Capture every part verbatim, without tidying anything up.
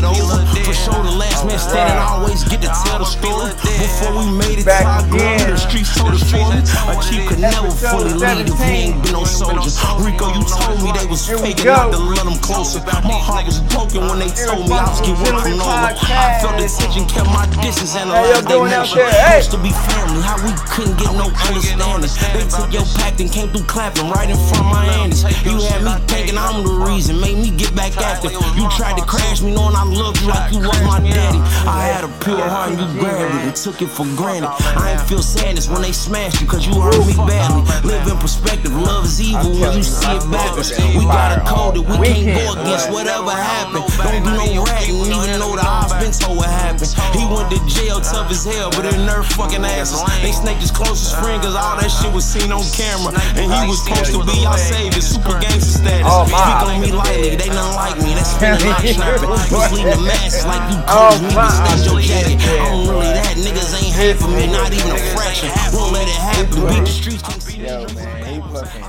get over. For sure, the last man standing, I always get to tell the story. Before we made it to our glory, the streets told us for me. A chief could never fully lead if he ain't been no soldier. Rico, you told me they was faking, not to let them closer. My heart was broken when they told me I was getting from Nova. I felt the tension, kept my distance, and I love their nation. Supposed to be family, how we couldn't get no understanding. They took your pact and came through clapping right in front of my hands. You had me thinking I'm the reason, made me get back after. You tried to crash me knowing I loved you like you was my daddy. I had a pure heart and you grabbed it and took it for granted. I ain't feel sadness when they smashed you cause you hurt me badly. Live in perspective, love is evil when you see it backwards. We got a code that we can't go against whatever happened. Don't be no ratting, even though the odds been told what happened. He went to jail tough as hell, but in their fucking asses. They snaked his closest friend cause all that shit was seen on camera. And he was supposed to be our savior, super gangster status. Speak on me lightly, they not like me, that's been a night snapping. You sleep the masses like you cold, need to stash your jacket. I don't really that, niggas ain't hate for me, not even a fraction. Won't let it happen, beat the streets, can't see the streets. Yo man, he fucking,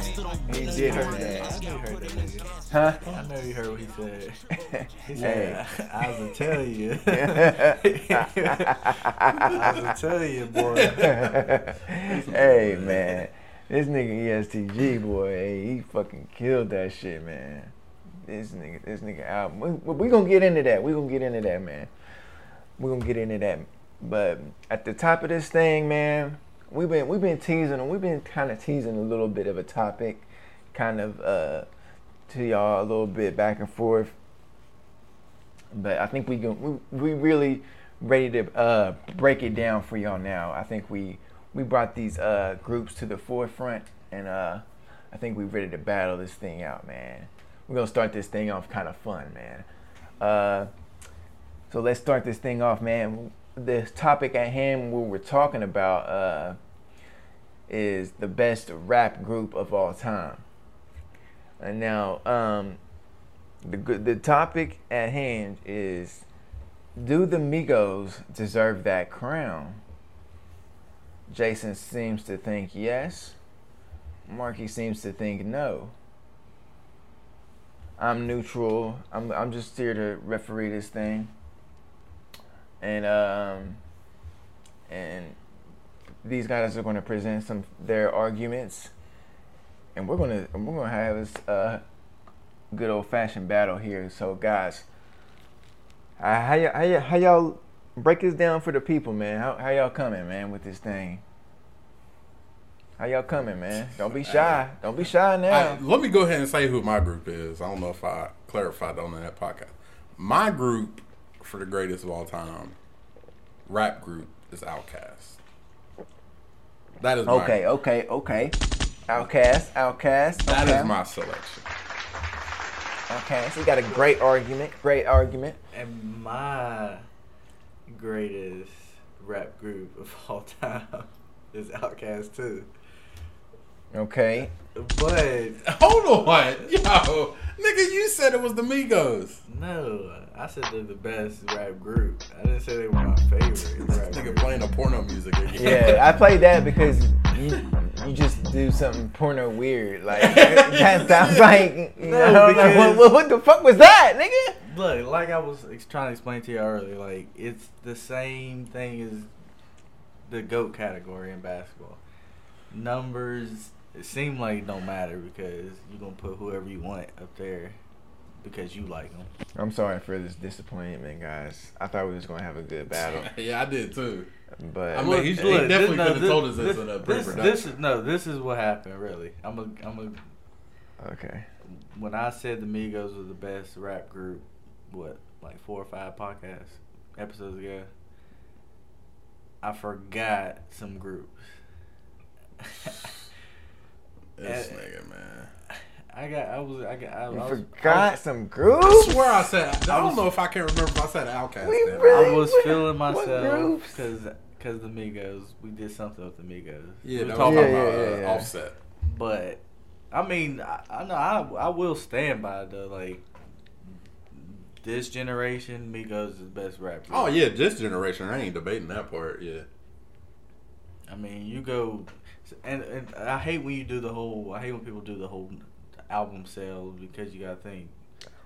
he did heard that, he heard that. Huh? I know you heard what he said. He said, hey. I, I was gonna tell you. I was gonna tell you, boy. Hey man, this nigga E S T G boy, hey, he fucking killed that shit, man. This nigga, this nigga album. We, we gonna get into that. We gonna get into that, man. We gonna get into that. But at the top of this thing, man, we've been we've been teasing, we've been kind of teasing a little bit of a topic, kind of uh. to y'all a little bit back and forth, but I think we can, we, we really ready to uh, break it down for y'all now. I think we we brought these uh, groups to the forefront, and uh, I think we ready to battle this thing out, man. We're gonna start this thing off kind of fun, man. Uh, so let's start this thing off, man. This topic at hand, what we're talking about, uh, is the best rap group of all time. And now, um, the the topic at hand is: do the Migos deserve that crown? Jason seems to think yes. Marky seems to think no. I'm neutral. I'm I'm just here to referee this thing. And um, and these guys are going to present some their arguments. And we're gonna we're gonna have this uh, good old fashioned battle here. So guys, uh, how y'all how, y- how y'all break this down for the people, man? How how y'all coming, man, with this thing? How y'all coming, man? Don't be shy. I, Don't be shy now. I, let me go ahead and say who my group is. I don't know if I clarified on that podcast. My group for the greatest of all time rap group is Outkast. That is my okay, group. okay, okay. Outkast, Outkast. That okay. is my selection. Okay, so you got a great argument, great argument. And my greatest rap group of all time is Outkast too. Okay. But hold on, yo, nigga, you said it was the Migos. No, I said they're the best rap group. I didn't say they were my favorite. This nigga group. Playing the porno music again. Yeah, I played that because you, you just do something porno weird. Like that sounds like no, I don't know, what, what the fuck was that, nigga? Look, like I was trying to explain to you earlier, like it's the same thing as the GOAT category in basketball. Numbers. It seems like it don't matter because you're going to put whoever you want up there because you like them. I'm sorry for this disappointment, guys. I thought we was going to have a good battle. Yeah, I did too. But I mean, look, he look, definitely no, could have told us this in a pre-production. This is, no, this is what happened, really. I'm a, I'm a, okay. When I said the Migos were the best rap group, what, like four or five podcast episodes ago, I forgot some groups. This nigga, man. I got. I was. I got. I, you I was, forgot I was, some groups. I swear I said. I don't I was, know if I can remember. If I said Outkast. We really, I was feeling myself because because the Migos. We did something with the Migos. Yeah, we were talking yeah, about yeah, uh, yeah. Offset. But I mean, I, I know I I will stand by the like. This generation, Migos is the best rapper. Oh yeah, this generation. I ain't debating that part. Yeah. I mean, you go. And, and I hate when you do the whole. I hate when people do the whole album sales because you gotta think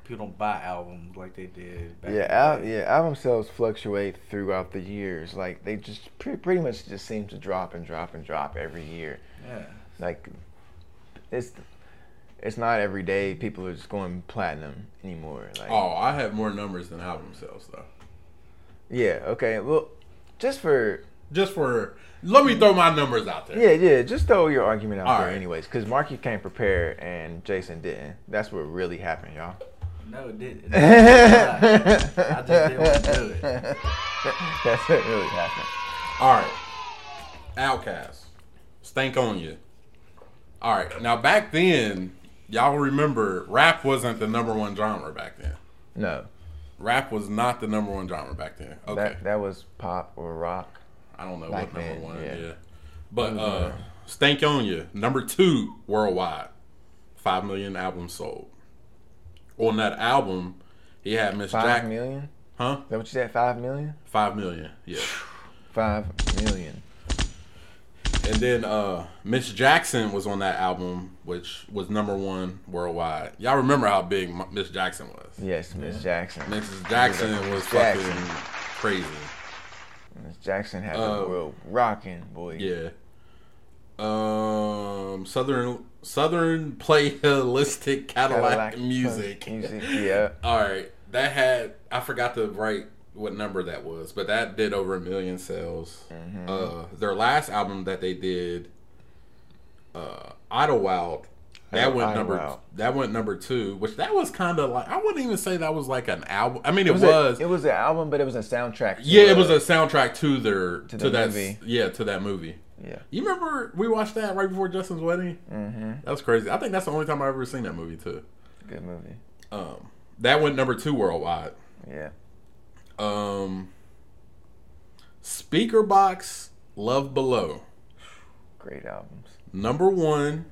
people don't buy albums like they did back yeah, al- yeah, album sales fluctuate throughout the years. Like, they just pre- pretty much just seem to drop and drop and drop every year. Yeah. Like, it's it's not every day people are just going platinum anymore. Like, oh, I have more numbers than album sales, though. Yeah, okay. Well, just for... Just for... Let me throw my numbers out there. Yeah, yeah. Just throw your argument out All there right. anyways. Because Marky can't prepare and Jason didn't. That's what really happened, y'all. No, it didn't. No, I just didn't want to do it. That's what really happened. All right. Outkast. Stankonia. All right. Now, back then, y'all remember, rap wasn't the number one genre back then. No. Rap was not the number one genre back then. Okay. That, that was pop or rock. I don't know Black what number one is. Yeah. Yeah. But mm-hmm. uh, Stankonia, number two worldwide. Five million albums sold. On that album, he had Miz Jackson. Five million? Huh? Is that what you said? Five million? Five million, yeah. Five million. And then uh, Miz Jackson was on that album, which was number one worldwide. Y'all remember how big Miz Jackson was? Yes, Miz Jackson. Missus Jackson was fucking crazy. Miz Jackson had uh, the world rocking, boy. Yeah. Um, Southern Southern playlistic Cadillac, Cadillac music. music. Yeah. All right, that had I forgot to write what number that was, but that did over a million sales. Mm-hmm. Uh, their last album that they did, uh, Idlewild, that went Idlewild. number that went number two, which that was kind of like I wouldn't even say that was like an album. I mean, it, it was, was a, it was an album, but it was a soundtrack. Yeah, the, it was a soundtrack to their to, to the that movie. Yeah, to that movie. Yeah, you remember we watched that right before Justin's wedding? Mm-hmm. That was crazy. I think that's the only time I've ever seen that movie too. Good movie. Um, that went number two worldwide. Yeah. Um, Speaker Box, Love Below. Great albums. Number one.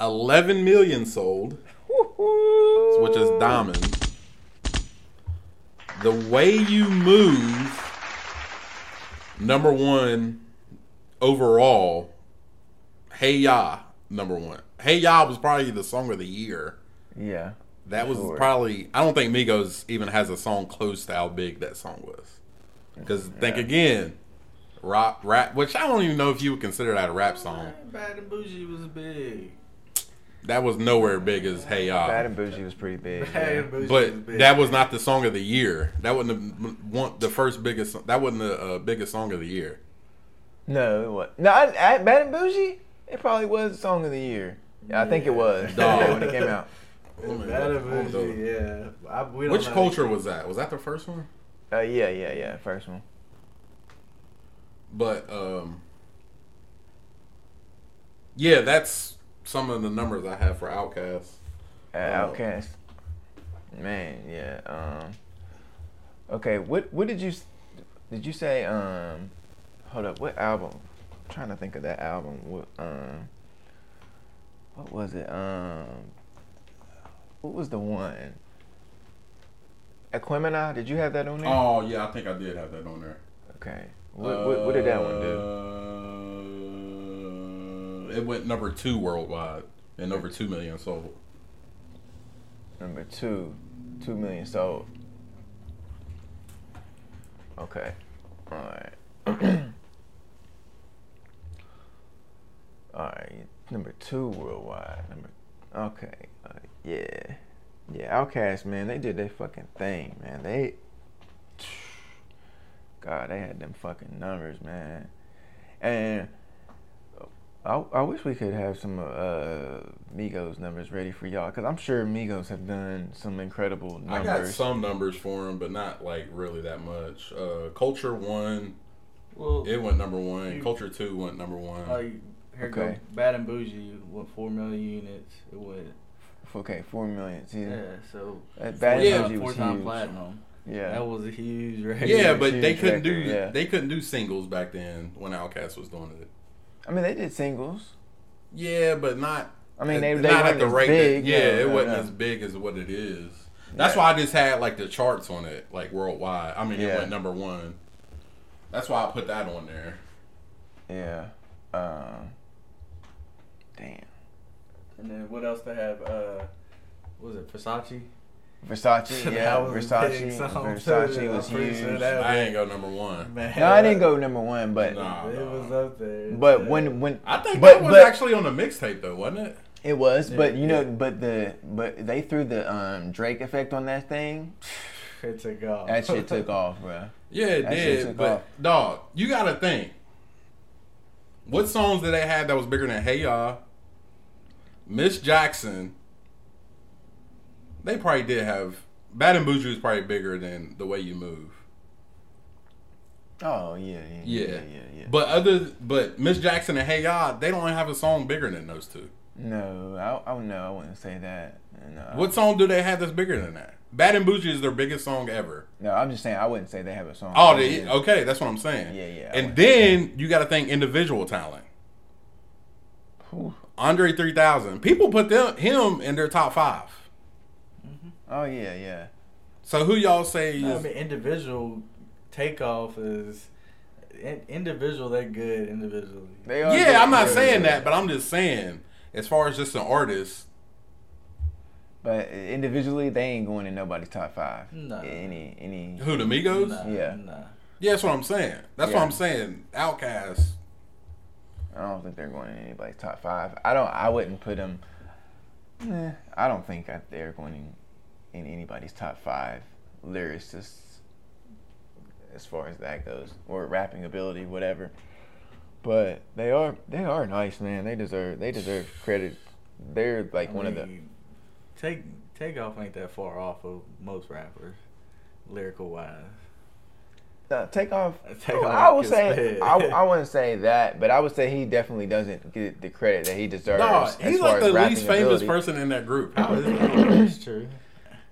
Eleven million sold, Woo-hoo. Which is diamond. The Way You Move. Number one overall, Hey Ya, number one. Hey Ya was probably the song of the year. Yeah. That was sure. probably, I don't think Migos even has a song close to how big that song was. Because yeah. think again, rap, rap, which I don't even know if you would consider that a rap song. Bad and Boujee was big. That was nowhere big as Hey Ya. Bad and Boujee was pretty big. Yeah. But was big. That was not the song of the year. That wasn't the, the first biggest. That wasn't the uh, biggest song of the year. No, it wasn't. No, I, I, Bad and Boujee, it probably was the song of the year. Yeah, I think yeah. it was Dog. when it came out. Oh, Bad and Boujee, yeah. I, we don't Which know culture was that? Was that the first one? Uh, yeah, yeah, yeah, first one. But um, yeah, that's. Some of the numbers I have for Outkast. Uh, Outkast. Man, yeah. Um, okay, what what did you did you say? Um, hold up, what album? I'm trying to think of that album. What um, what was it? Um, what was the one? Aquemini, did you have that on there? Oh yeah, I think I did have that on there. Okay. What uh, what, what did that one do? It went number two worldwide and over two million sold. Number two, two million sold. Okay, all right, all right. Number two worldwide. Number okay, uh, yeah, yeah. Outkast, man, they did their fucking thing, man. They, God, they had them fucking numbers, man, and. I, I wish we could have some uh, Migos numbers ready for y'all, because I'm sure Migos have done some incredible numbers. I got some numbers for them, but not like really that much. Uh, Culture one, well, it went number one. You, Culture two went number one. Like, here okay. go. Bad and Boujee went four million units. It went. Okay, four million. Yeah. yeah so that Bad yeah, and Boujee was huge. Platinum. Yeah, that was a huge record. Yeah, but huge they couldn't record. do yeah. they couldn't do singles back then when Outkast was doing it. I mean, they did singles. Yeah, but not. I mean, they, they not at the rate. Big, that, yeah, no, it no, wasn't no. as big as what it is. That's yeah. why I just had like the charts on it, like worldwide. I mean, yeah. it went number one. That's why I put that on there. Yeah. Um, damn. And then what else they have? Uh, what was it, Versace? Versace, yeah, Versace. Versace was huge. Sure I ain't go number one. Man. No, I didn't go number one, but no, it was up there. But yeah. when when I think but, that was but, actually on the mixtape though, wasn't it? It was, yeah, but you yeah. know, but the but they threw the um, Drake effect on that thing. It took off. That shit took off, bro. Yeah, it that did. But off. Dog, you gotta think. What songs did they have that was bigger than Hey Ya, Miz Jackson? They probably did have. Bad and Boujee is probably bigger than The Way You Move. Oh yeah, yeah, yeah, yeah. yeah, yeah. But other, but Miz Jackson and Hey Ya, they don't have a song bigger than those two. No, I, I no, I wouldn't say that. No, what song do they have that's bigger than that? Bad and Boujee is their biggest song ever. No, I'm just saying I wouldn't say they have a song. Oh, they, okay, that's what I'm saying. Yeah, yeah. And then you got to think individual talent. Whew. Andre three thousand, people put them him in their top five. Oh yeah, yeah. So who y'all say? No, is... I mean, individual takeoff is in, individual. They're good individually. They are. Yeah, I'm not saying that, but I'm just saying as far as just an artist. But individually, they ain't going in nobody's top five. No. Any any. Who, the Migos? Nah, yeah. Nah. Yeah, that's what I'm saying. That's yeah. what I'm saying. Outkast. I don't think they're going in anybody's top five. I don't. I wouldn't put them. Eh, I don't think I, they're going in. in anybody's top five lyricists as far as that goes, or rapping ability, whatever. But they are they are nice, man. They deserve they deserve credit. They're like I one mean, of the take takeoff ain't that far off of most rappers, lyrical wise. Uh, takeoff. Take oh, I would say I, I wouldn't say that, but I would say he definitely doesn't get the credit that he deserves. No, he's as far like the least famous ability. person in that group. How is that? That's true.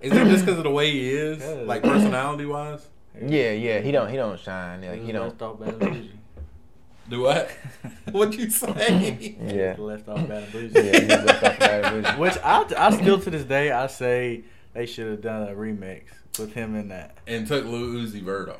Is it just because of the way he is, like personality wise? Yeah, yeah, he don't, he don't shine. Like, he don't. Left off Bad and Boujee. Do what? What you say? Yeah, left off Bad and Boujee. Yeah, he left off Bad and Boujee. Which I, I still to this day I say they should have done a remix with him in that. And took Lil Uzi Vert off.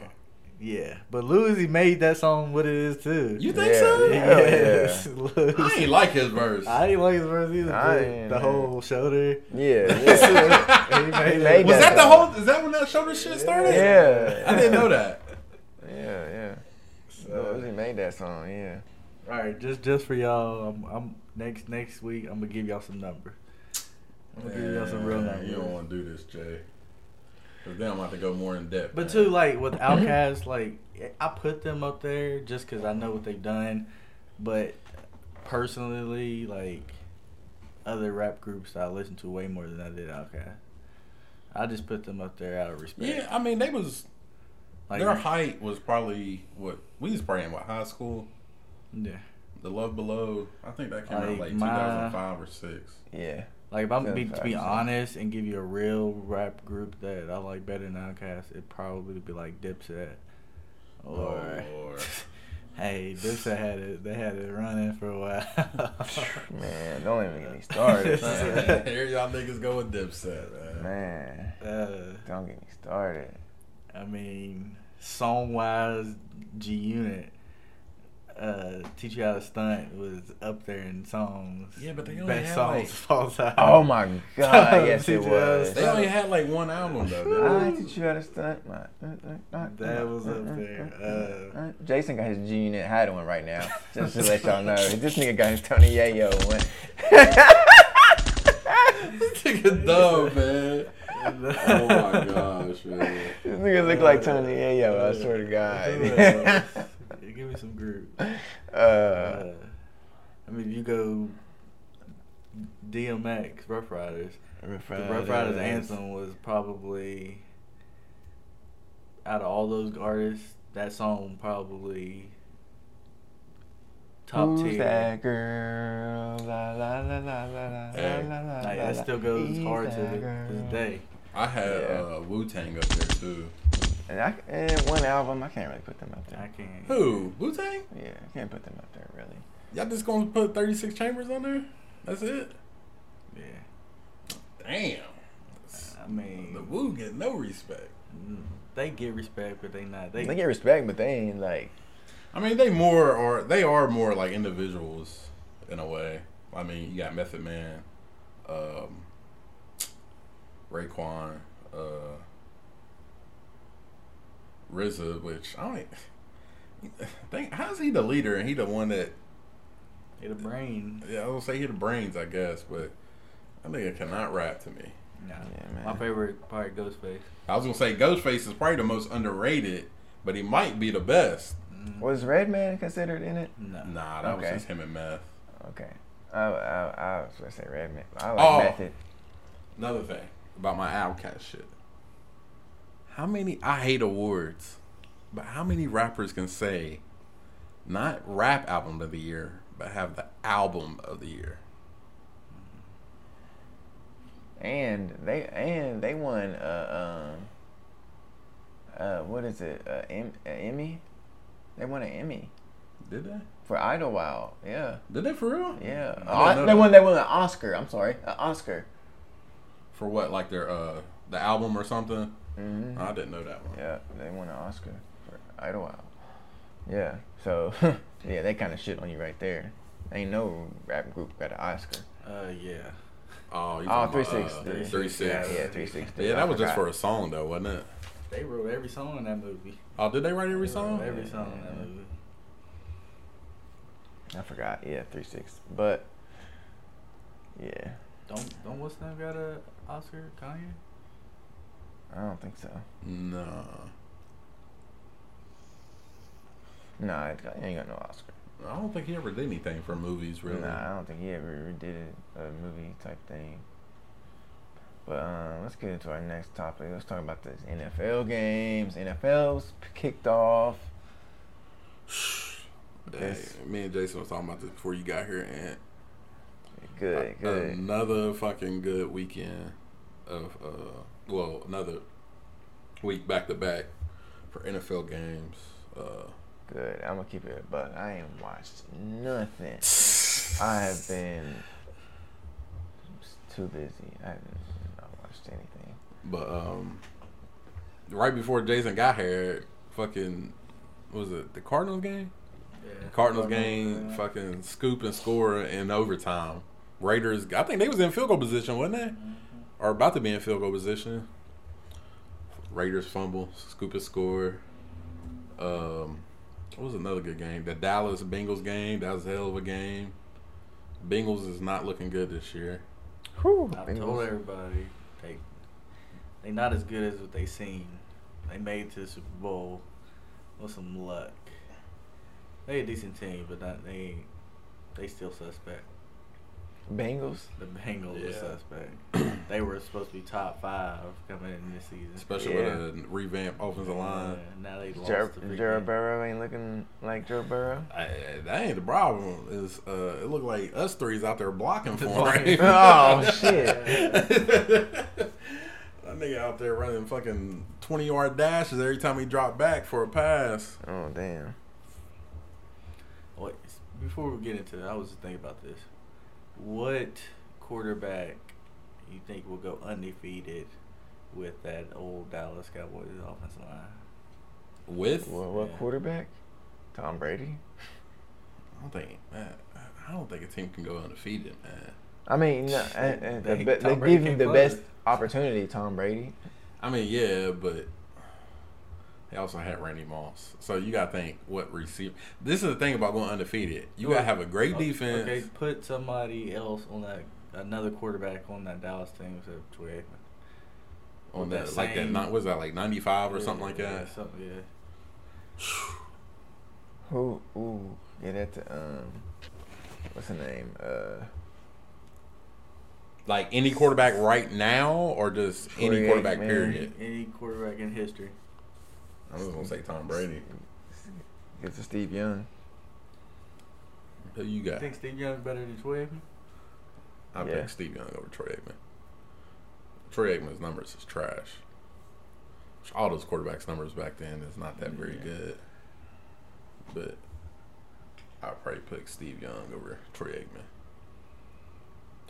Yeah, but Lil Uzi made that song what it is too. You think yeah, so? Yeah. Yes. Yeah. I ain't like his verse. I ain't like his verse either. I ain't, the man. whole shoulder. Yeah. yeah. he made, he made was that, that the whole? Is that when that shoulder shit started? Yeah. yeah. I didn't know that. Yeah, yeah. So, Lil Uzi made that song. Yeah. All right, just just for y'all, I'm, I'm next next week. I'm gonna give y'all some numbers. I'm gonna yeah, give y'all some real numbers. You don't want to do this, Jay. Cause then I'm about to go more in depth. But man. too, like with Outkast, like I put them up there just because I know what they've done. But personally, like other rap groups, I listen to way more than I did Outkast. I just put them up there out of respect. Yeah, I mean they was like, their height was probably what we was probably in what high school. Yeah. The Love Below, I think that came like out like two thousand five or six. Yeah. Like, if I'm be, to be honest and give you a real rap group that I like better than Outkast, it'd probably be like Dipset. Or, oh, hey, Dipset had it, they had it running for a while. Man, don't even get me started. Man. Here y'all niggas go with Dipset, man. Man, uh, don't get me started. I mean, song-wise, G-Unit. Uh, Teach You How to Stunt was up there in songs. Yeah, but they only Best had songs like, of all time. Oh my god, yes it was. They only had like one album though. I Teach You How to Stunt. My, uh, uh, uh, that was uh, up uh, there. Uh, uh, uh, Jason got his G-Unit hat on right now. Just to let y'all know, this nigga got his Tony Yayo one. This nigga dumb, man. Oh my gosh, man. This nigga look like Tony Yayo. I swear to God. Give me some group. Uh, uh, I mean, you go D M X, Rough Riders. Rough Riders. The Rough Riders anthem was probably, out of all those artists, that song probably top Who's tier. Who's that girl? La la la la la la hey. la la. Like, that still goes He's hard to this day. I had yeah. uh, Wu-Tang up there too. And, I, and one album, I can't really put them up there. I can't. Who? Wu-Tang? Yeah, I can't put them up there, really. Y'all just gonna put thirty-six Chambers on there? That's it? Yeah. Damn. That's, I mean... The Wu get no respect. They get respect, but they not... They, they get respect, but they ain't, like... I mean, they more are... They are more, like, individuals, in a way. I mean, you got Method Man. um, Raekwon, uh, R Z A, which I don't even think, how's he the leader and he the one that he the brains? Yeah, I was gonna say he the brains, I guess, but that nigga cannot rap to me. Nah, yeah, man. My favorite part, Ghostface. I was gonna say Ghostface is probably the most underrated, but he might be the best. Was Redman considered in it? No. Nah, that okay. was just him and Meth. Okay. I, I, I was going to say Redman. I like oh, Method. Another thing about my Outkast shit. How many, I hate awards, but how many rappers can say, not rap album of the year, but have the album of the year? And they and they won, uh, um, uh, what is it, uh, em, uh, Emmy? They won an Emmy. Did they? For Idlewild, yeah. Did they for real? Yeah. I I, they won. They won an Oscar. I'm sorry, an Oscar. For what? Like their uh, the album or something? Mm-hmm. I didn't know that one. Yeah, they won an Oscar for Idlewild. Yeah. So yeah, they kind of shit on you right there. Ain't no rap group got an Oscar. Uh yeah. Oh, you oh three sixty. Uh, three sixty. Yeah, yeah, three sixty. Yeah, that was just for a song though, wasn't it? They wrote every song in that movie. Oh, did they write every they song? Every yeah. song in that movie. I forgot. Yeah, three six. But yeah. Don't don't what's name got a Oscar? Kanye? I don't think so. No. Nah, he ain't got no Oscar. I don't think he ever did anything for movies, really. Nah, I don't think he ever did a movie type thing. But um, let's get into our next topic. Let's talk about this N F L games. N F L's kicked off. Hey, me and Jason was talking about this before you got here, and good, I, good. Another fucking good weekend of uh, well, another week back to back for N F L games. Uh, good. I'm gonna keep it a buck. I ain't watched nothing. I have been too busy. I haven't. Anything, but um, right before Jason got here, fucking what was it the Cardinals game? Yeah, the Cardinals, Cardinals game, uh, fucking scoop and score in overtime. Raiders, I think they was in field goal position, wasn't they? Mm-hmm. Or about to be in field goal position. Raiders fumble, scoop and score. Um, what was another good game? The Dallas Bengals game. That was a hell of a game. Bengals is not looking good this year. Whew, I Bengals. told everybody. They, they not as good as what they seen. They made it to the Super Bowl with some luck. They a decent team, but not, they they still suspect. Bengals? The Bengals yeah. were suspect. They were supposed to be top five coming in this season. Especially yeah. with a revamped offensive yeah. line. Now they lost Jer- the Joe Burrow ain't looking like Joe Burrow? I, that ain't the problem. It's, uh, it looked like us three's out there blocking for him. Right? Oh, shit. That nigga out there running fucking twenty-yard dashes every time he dropped back for a pass. Oh, damn. Wait, before we get into that, I was just thinking about this. What quarterback you think will go undefeated with that old Dallas Cowboys offensive line? With what, what yeah. quarterback? Tom Brady. I don't think man, I don't think a team can go undefeated, man. I mean, no, and, and they, the, they give you the play. best opportunity, Tom Brady. I mean, yeah, but they also had Randy Moss. So you gotta think what receiver. This is the thing about going undefeated. You gotta have a great okay, defense. Okay, put somebody else on that, another quarterback on that Dallas team except Troy Aikman. On that, that like that, not was that like ninety five or yeah, something like that. Yeah, something, yeah. Ooh, ooh, yeah. That's um, what's the name? Uh, like any quarterback right now, or just Troy any quarterback Aikman. period? Any quarterback in history. I was going to say Tom Brady. It's a Steve Young. Who you got? You think Steve Young's better than Troy Aikman? I yeah. pick Steve Young over Troy Aikman. Troy Aikman's numbers is trash. All those quarterbacks' numbers back then is not that very yeah. good. But I'd probably pick Steve Young over Troy Aikman.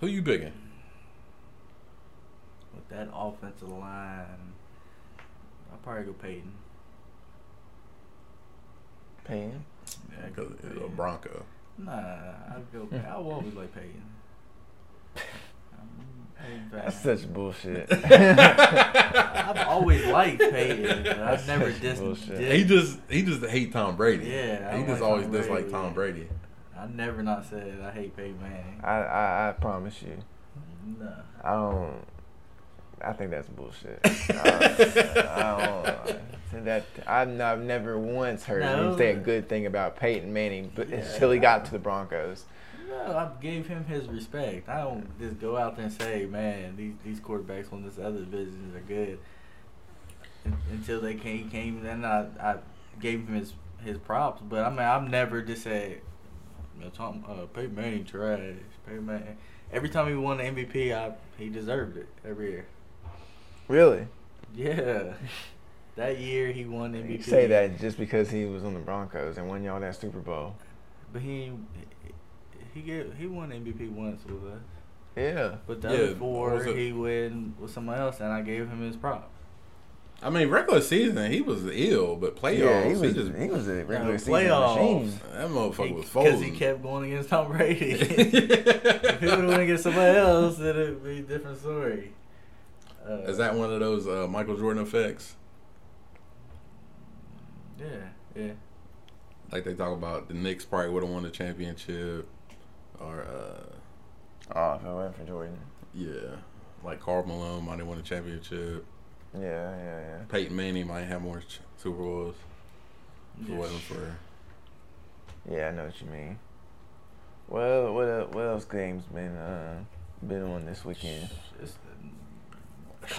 Who you picking? With that offensive line, I'd probably go Peyton. Payton? Yeah, because it's a Bronco. Nah, I'd go Payton. I'll always like Payton. That's such bullshit. I've always liked Peyton. I've never dissed him. He just he just hate Tom Brady. Yeah, I he just like always disliked Tom Brady. I never not said I hate Peyton Manning. I, I I promise you. No. I don't. I think that's bullshit. I don't. I don't that I've, I've never once heard no. him say a good thing about Peyton Manning, but yeah, until he got to the Broncos. No, I gave him his respect. I don't just go out there and say, man, these, these quarterbacks on this other division are good. Until they came, came then I, I gave him his, his props. But I mean, I've never just said, Tom, uh, Peyton Manning trash. Peyton Manning. Every time he won the M V P, I, he deserved it every year. Really? Yeah. That year he won the M V P. You say that just because he was on the Broncos and won y'all that Super Bowl. But he... He get, he won M V P once with us. Yeah. But the yeah. other four, he went with someone else, and I gave him his props. I mean, regular season, he was ill, but playoffs, yeah, he, was, he just... He was a regular season machine. That motherfucker he, was folding. Because he kept going against Tom Brady. If he would have went against somebody else, then it would be a different story. Uh, Is that one of those uh, Michael Jordan effects? Yeah, yeah. Like they talk about the Knicks probably would have won the championship. Or, uh... Oh, if I went for Jordan. Yeah. Like, Karl Malone might have won a championship. Yeah, yeah, yeah. Peyton Manning might have more ch- Super Bowls. If it wasn't for... Yeah, I know what you mean. Well, what uh, what else games been, uh, been on this weekend? Just,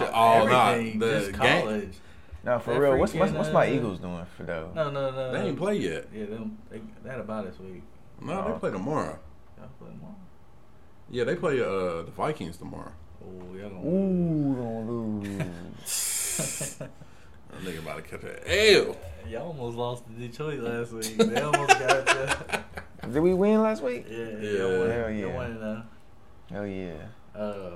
uh, all night. The college. Game. No, for that real, what's, what's, what's my uh, Eagles doing for though? No, no, no. They no. ain't play yet. Yeah, they, they, they had about this week. No, oh. they play tomorrow. Y'all play tomorrow? Yeah, they play uh, the Vikings tomorrow. Oh, y'all gonna Ooh, don't lose. That nigga about to catch an L. Y'all almost lost to Detroit last week. They almost got it. Did we win last week? Yeah. yeah. yeah. Hell yeah. Won, uh, Hell yeah. Uh,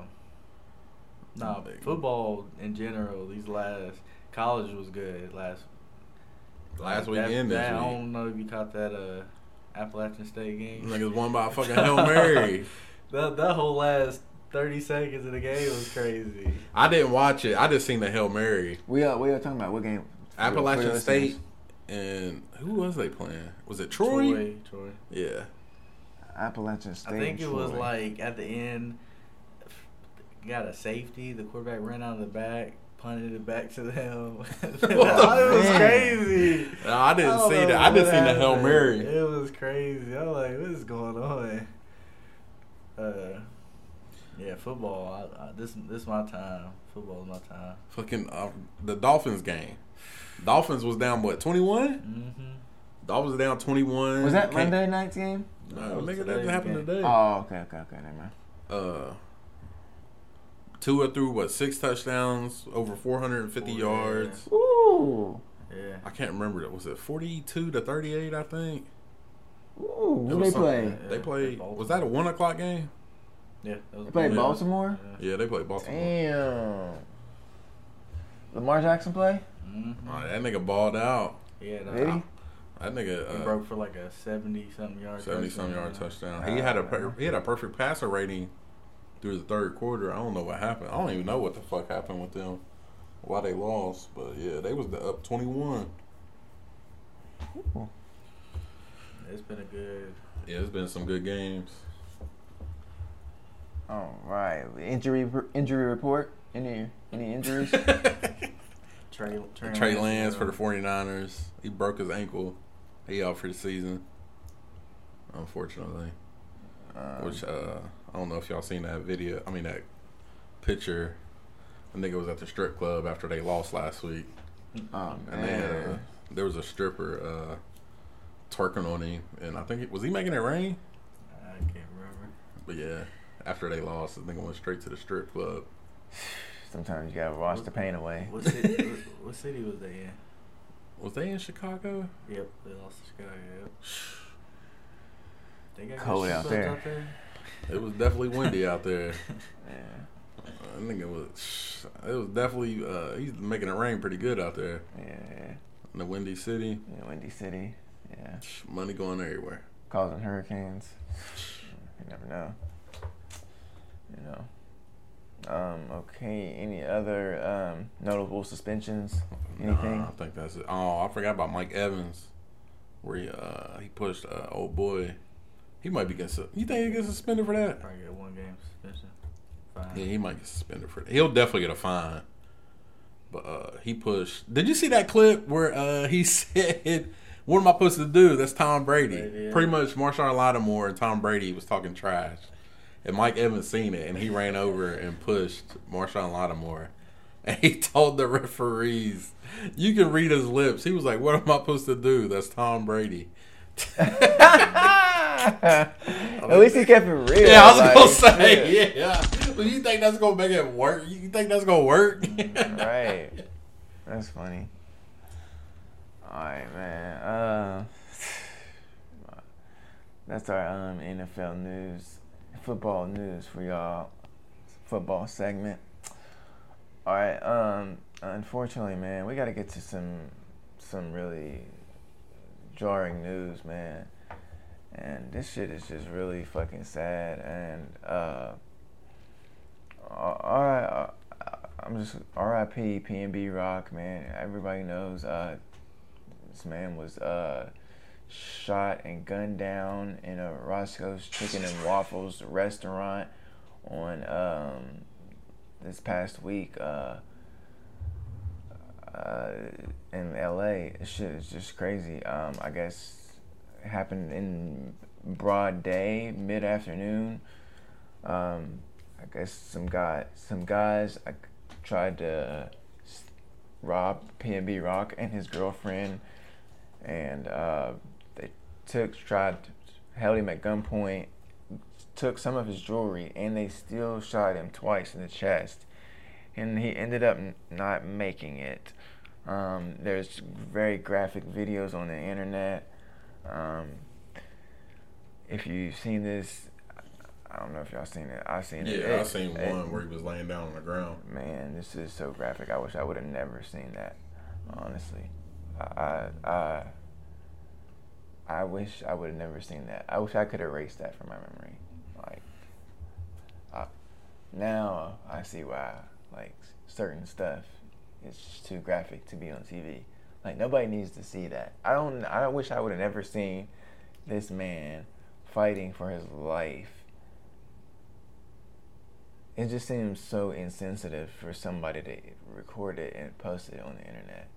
nah, football in general, these last... College was good last... Last like, weekend, that, that, this week. I don't know if you caught that... Uh, Appalachian State game. Niggas won by a fucking Hail Mary. that that whole last thirty seconds of the game was crazy. I didn't watch it. I just seen the Hail Mary. We are we are talking about what game? Appalachian State and who was they playing? Was it Troy? Troy. Troy. Yeah. Appalachian State. I think it was like at the end. Got a safety. The quarterback ran out of the back. Punted it back to them. That was crazy. No, I didn't I see that. I just seen the Hail Mary. It was crazy. I was like, what is going on? Uh, yeah, football. I, I, this this my time. Football is my time. Fucking uh, the Dolphins game. Dolphins was down, what, twenty-one? Mm-hmm. Dolphins down twenty-one. Was that Monday night's game? No, nigga, that happened game. today. Oh, okay, okay, okay. Never mind. Uh... Tua threw, what, six touchdowns, over four hundred fifty oh, yeah. yards. Ooh. Yeah. I can't remember. Was it forty-two to thirty-eight, I think? Ooh. Who they play? Yeah. They played. Was that a one o'clock game? Yeah. That was they played Baltimore? Yeah. yeah, they played Baltimore. Damn. Lamar Jackson play? Mm-hmm. All right, that nigga balled out. Yeah. Did he? That nigga. Uh, he broke for like a seventy-something yard touchdown. seventy-something yard touchdown. He had, a per- he had a perfect passer rating. Through the third quarter, I don't know what happened. I don't even know what the fuck happened with them, why they lost. But yeah, they was the up twenty-one. It's been a good. Yeah, it's been some good games. All right, injury injury report. Any any injuries? Trey, Trey, Trey Lance for the 49ers. He broke his ankle. He out for the season. Unfortunately, um, which uh. I don't know if y'all seen that video. I mean, that picture. The nigga was at the strip club after they lost last week. Oh, man. And they had a, there was a stripper uh, twerking on him. And I think, it, was he making it rain? I can't remember. But yeah, after they lost, the nigga went straight to the strip club. Sometimes you gotta wash what, the pain away. What city, what, what city was they in? Was they in Chicago? Yep, they lost to Chicago, yep. They got cold out there. out there. It was definitely windy out there. Yeah, I think it was. It was definitely. Uh, he's making it rain pretty good out there. Yeah, yeah. In the windy city. Yeah, windy city. Yeah. Money going everywhere. Causing hurricanes. You never know. You know. Um, okay, any other um, notable suspensions? Anything? Nah, I think that's it. Oh, I forgot about Mike Evans, where he, uh, he pushed uh, old boy. He might be getting. You think he gets suspended for that? Probably get one game suspension. Fine. Yeah, he might get suspended for that. He'll definitely get a fine. But uh, he pushed. Did you see that clip where uh, he said, "What am I supposed to do?" That's Tom Brady. Brady yeah. Pretty much, Marshawn Lattimore and Tom Brady was talking trash. And Mike Evans seen it, and he ran over and pushed Marshawn Lattimore. And he told the referees, you can read his lips. He was like, what am I supposed to do? That's Tom Brady. At least he kept it real. Yeah, I was like, going to say, shit. yeah. But you think that's going to make it work? You think that's going to work? Right. That's funny. All right, man. Uh, that's our um, N F L news. Football news for y'all. Football segment. All right. Um. Unfortunately, man, we got to get to some some really jarring news, man. And this shit is just really fucking sad. And uh. All right. I'm just R I P PnB Rock, man. Everybody knows uh, this man was uh. shot and gunned down in a Roscoe's Chicken and Waffles restaurant on um, this past week uh, uh, in L A. Shit is just crazy. Um, I guess it happened in broad day, mid afternoon. Um, I guess some guy, some guys, I tried to rob PnB Rock and his girlfriend, and uh, took, tried, held him at gunpoint, took some of his jewelry, and they still shot him twice in the chest. And he ended up n- not making it. Um, there's very graphic videos on the internet. Um, if you've seen this, I don't know if y'all seen it. I've seen yeah, it. Yeah, I've seen it, one it, where he was laying down on the ground. Man, this is so graphic. I wish I would have never seen that, honestly. I... I, I I wish I would have never seen that. I wish I could erase that from my memory. Like, I, now I see why, like, certain stuff is just too graphic to be on T V. Like, nobody needs to see that. I don't. I wish I would have never seen this man fighting for his life. It just seems so insensitive for somebody to record it and post it on the internet.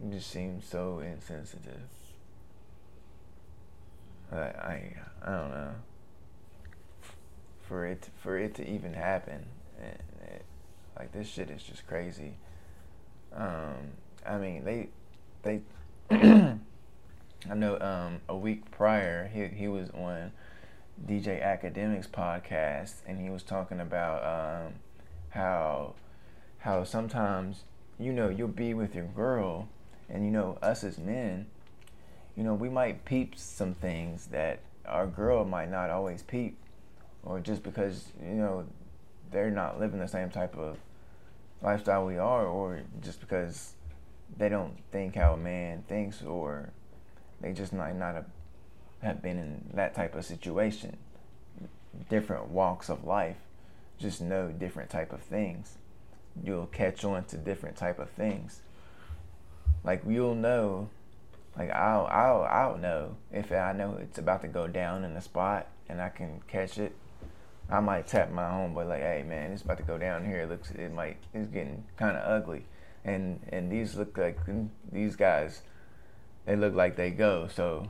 It just seems so insensitive. I, I I don't know. For it to, for it to even happen, it, it, like this shit is just crazy. Um, I mean they they. I know um, a week prior he he was on D J Academics podcast and he was talking about um, how how sometimes you know you'll be with your girl and you know us as men. You know, we might peep some things that our girl might not always peep, or just because, you know, they're not living the same type of lifestyle we are, or just because they don't think how a man thinks, or they just might not have, have been in that type of situation. Different walks of life, just know different type of things. You'll catch on to different type of things. Like, you'll know... Like, I'll, I'll, I'll know if I know it's about to go down in the spot and I can catch it. I might tap my homeboy like, hey, man, it's about to go down here. It looks, it might, it's getting kind of ugly. And and these look like, these guys, they look like they go. So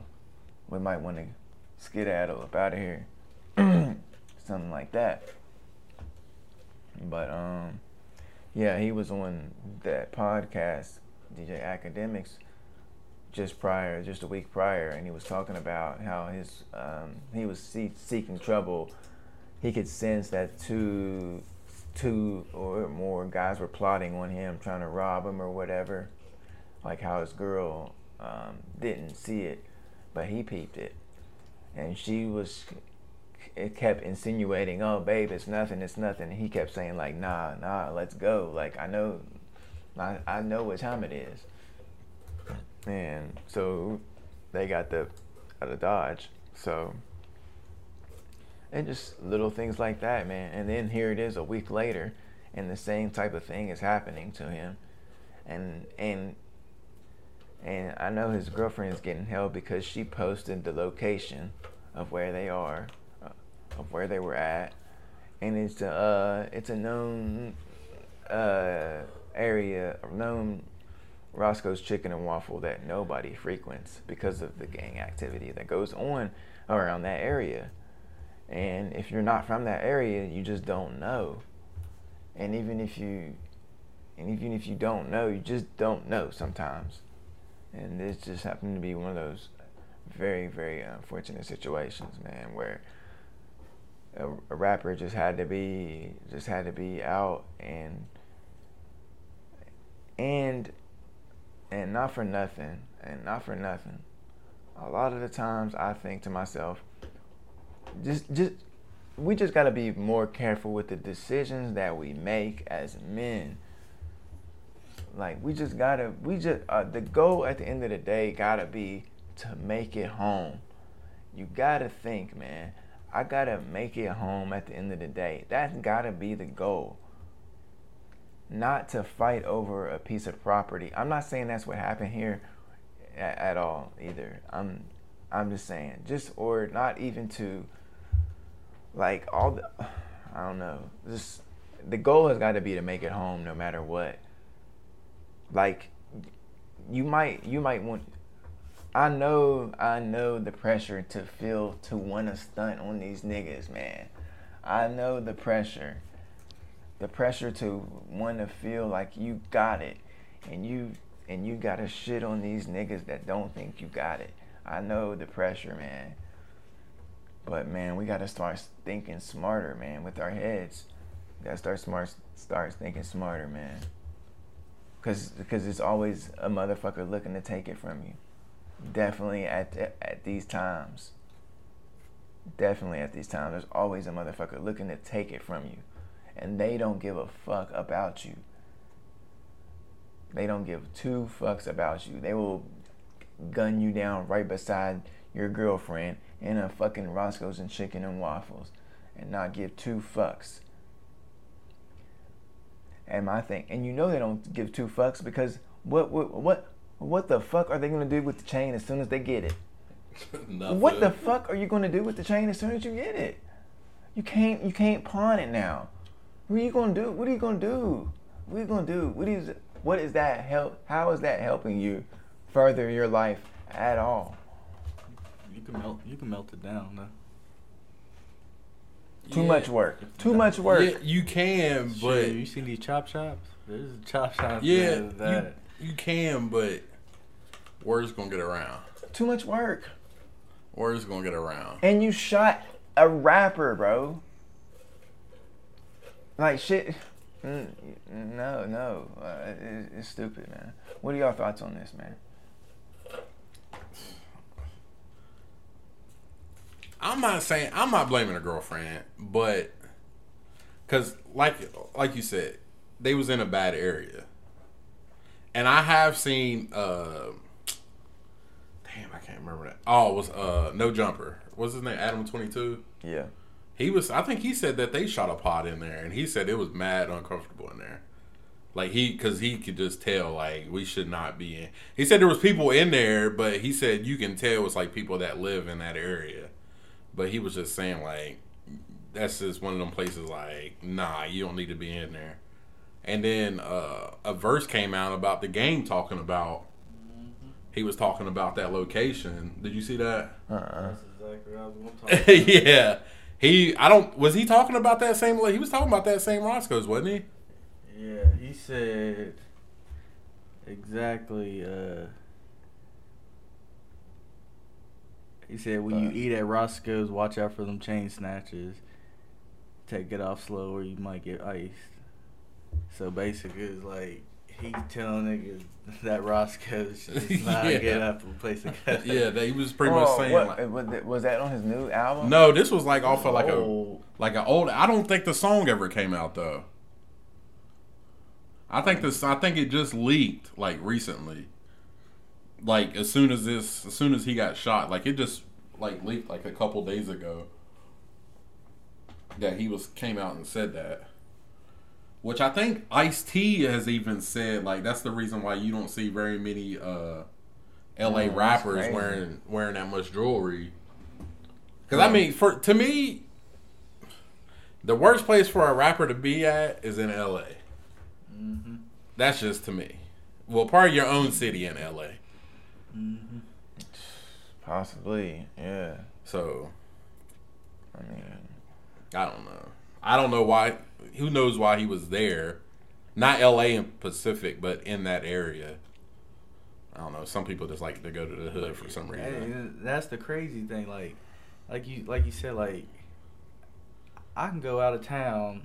we might want to skedaddle up out of here. Something like that. But, um, yeah, he was on that podcast, D J Academics, just prior, just a week prior, and he was talking about how his um, he was see- seeking trouble. He could sense that two, two or more guys were plotting on him, trying to rob him or whatever. Like how his girl um, didn't see it, but he peeped it, and she was, it kept insinuating, "Oh, babe, it's nothing, it's nothing." He kept saying like, "Nah, nah, let's go." Like I know, I, I know what time it is. And so they got the out of Dodge. So and just little things like that, man. And then here it is a week later, and the same type of thing is happening to him. And and and I know his girlfriend is getting held because she posted the location of where they are, of where they were at, and it's a uh, it's a known uh, area, known Roscoe's Chicken and Waffle that nobody frequents because of the gang activity that goes on around that area. And if you're not from that area, you just don't know. And even if you, and even if you don't know, you just don't know sometimes. And this just happened to be one of those very, very unfortunate situations, man, where a, a rapper just had to be, just had to be out and, and, and not for nothing, and not for nothing. A lot of the times I think to myself, just, just, we just gotta be more careful with the decisions that we make as men. Like, we just gotta, we just, uh, the goal at the end of the day gotta be to make it home. You gotta think, man, I gotta make it home at the end of the day. That's gotta be the goal. Not to fight over a piece of property. I'm not saying that's what happened here at, at all either. I'm, I'm just saying, just, or not even to, like, all the, I don't know. Just, the goal has got to be to make it home no matter what. Like, you might, you might want, I know, I know the pressure to feel, to want to stunt on these niggas, man. I know the pressure. The pressure to want to feel like you got it, and you and you gotta shit on these niggas that don't think you got it. I know the pressure, man. But man, we gotta start thinking smarter, man, with our heads. We gotta start smart, start thinking smarter, man. Cause because it's always a motherfucker looking to take it from you. Definitely at at these times. Definitely at these times, there's always a motherfucker looking to take it from you. And they don't give a fuck about you. They don't give two fucks about you. They will gun you down right beside your girlfriend in a fucking Roscoe's and Chicken and Waffles and not give two fucks. And my thing, and you know they don't give two fucks because what what what, what the fuck are they gonna do with the chain as soon as they get it? What the fuck are you gonna do with the chain as soon as you get it? You can't you can't pawn it now. What are you gonna do? What are you gonna do? What are you gonna do? What is what is that help? How is that helping you further your life at all? You can melt. You can melt it down. Though. Too yeah. much work. Too much work. Yeah, you can, but sure, you see these chop shops. There's a chop shop. Yeah, that. You, you can, but word's gonna get around. Too much work. Word's gonna get around. And you shot a rapper, bro. Like, shit, no, no, uh, it, it's stupid, man. What are y'all thoughts on this, man? I'm not saying, I'm not blaming a girlfriend, but, because like, like you said, they was in a bad area. And I have seen, uh, damn, I can't remember that. Oh, it was uh, No Jumper. What's his name? Adam twenty-two? Yeah. He was, I think he said that they shot a pot in there, and he said it was mad uncomfortable in there. Like, he, because he could just tell, like, we should not be in. He said there was people in there, but he said you can tell it's, like, people that live in that area. But he was just saying, like, that's just one of them places, like, nah, you don't need to be in there. And then uh, a verse came out about the game talking about, he was talking about that location. Did you see that? Uh-uh. That's exactly what I was going to talk about. Yeah. He, I don't, was he talking about that same, he was talking about that same Roscoe's, wasn't he? Yeah, he said exactly, uh, he said, when you eat at Roscoe's, watch out for them chain snatchers. Take it off slow or you might get iced. So basically, it's like, he's telling niggas that Roscoe's should not yeah. get up and place a cut. Yeah, that he was pretty oh, much saying. What, like, was that on his new album? No, this was like off of like old. a like an old. I don't think the song ever came out though. I think this. I think it just leaked like recently. Like as soon as this, as soon as he got shot, like it just like leaked like a couple days ago. that he was came out and said that. Which I think Ice-T has even said, like, that's the reason why you don't see very many uh, L A oh, rappers wearing wearing that much jewelry. Because, yeah. I mean, for to me, the worst place for a rapper to be at is in L A. Mm-hmm. That's just to me. Well, part of your own city in L A. Mm-hmm. Possibly, yeah. So, I mean, I don't know. I don't know why. Who knows why he was there? Not L A and Pacific, but in that area. I don't know. Some people just like to go to the hood for some reason. Hey, that's the crazy thing. Like, like you, like you said, like I can go out of town,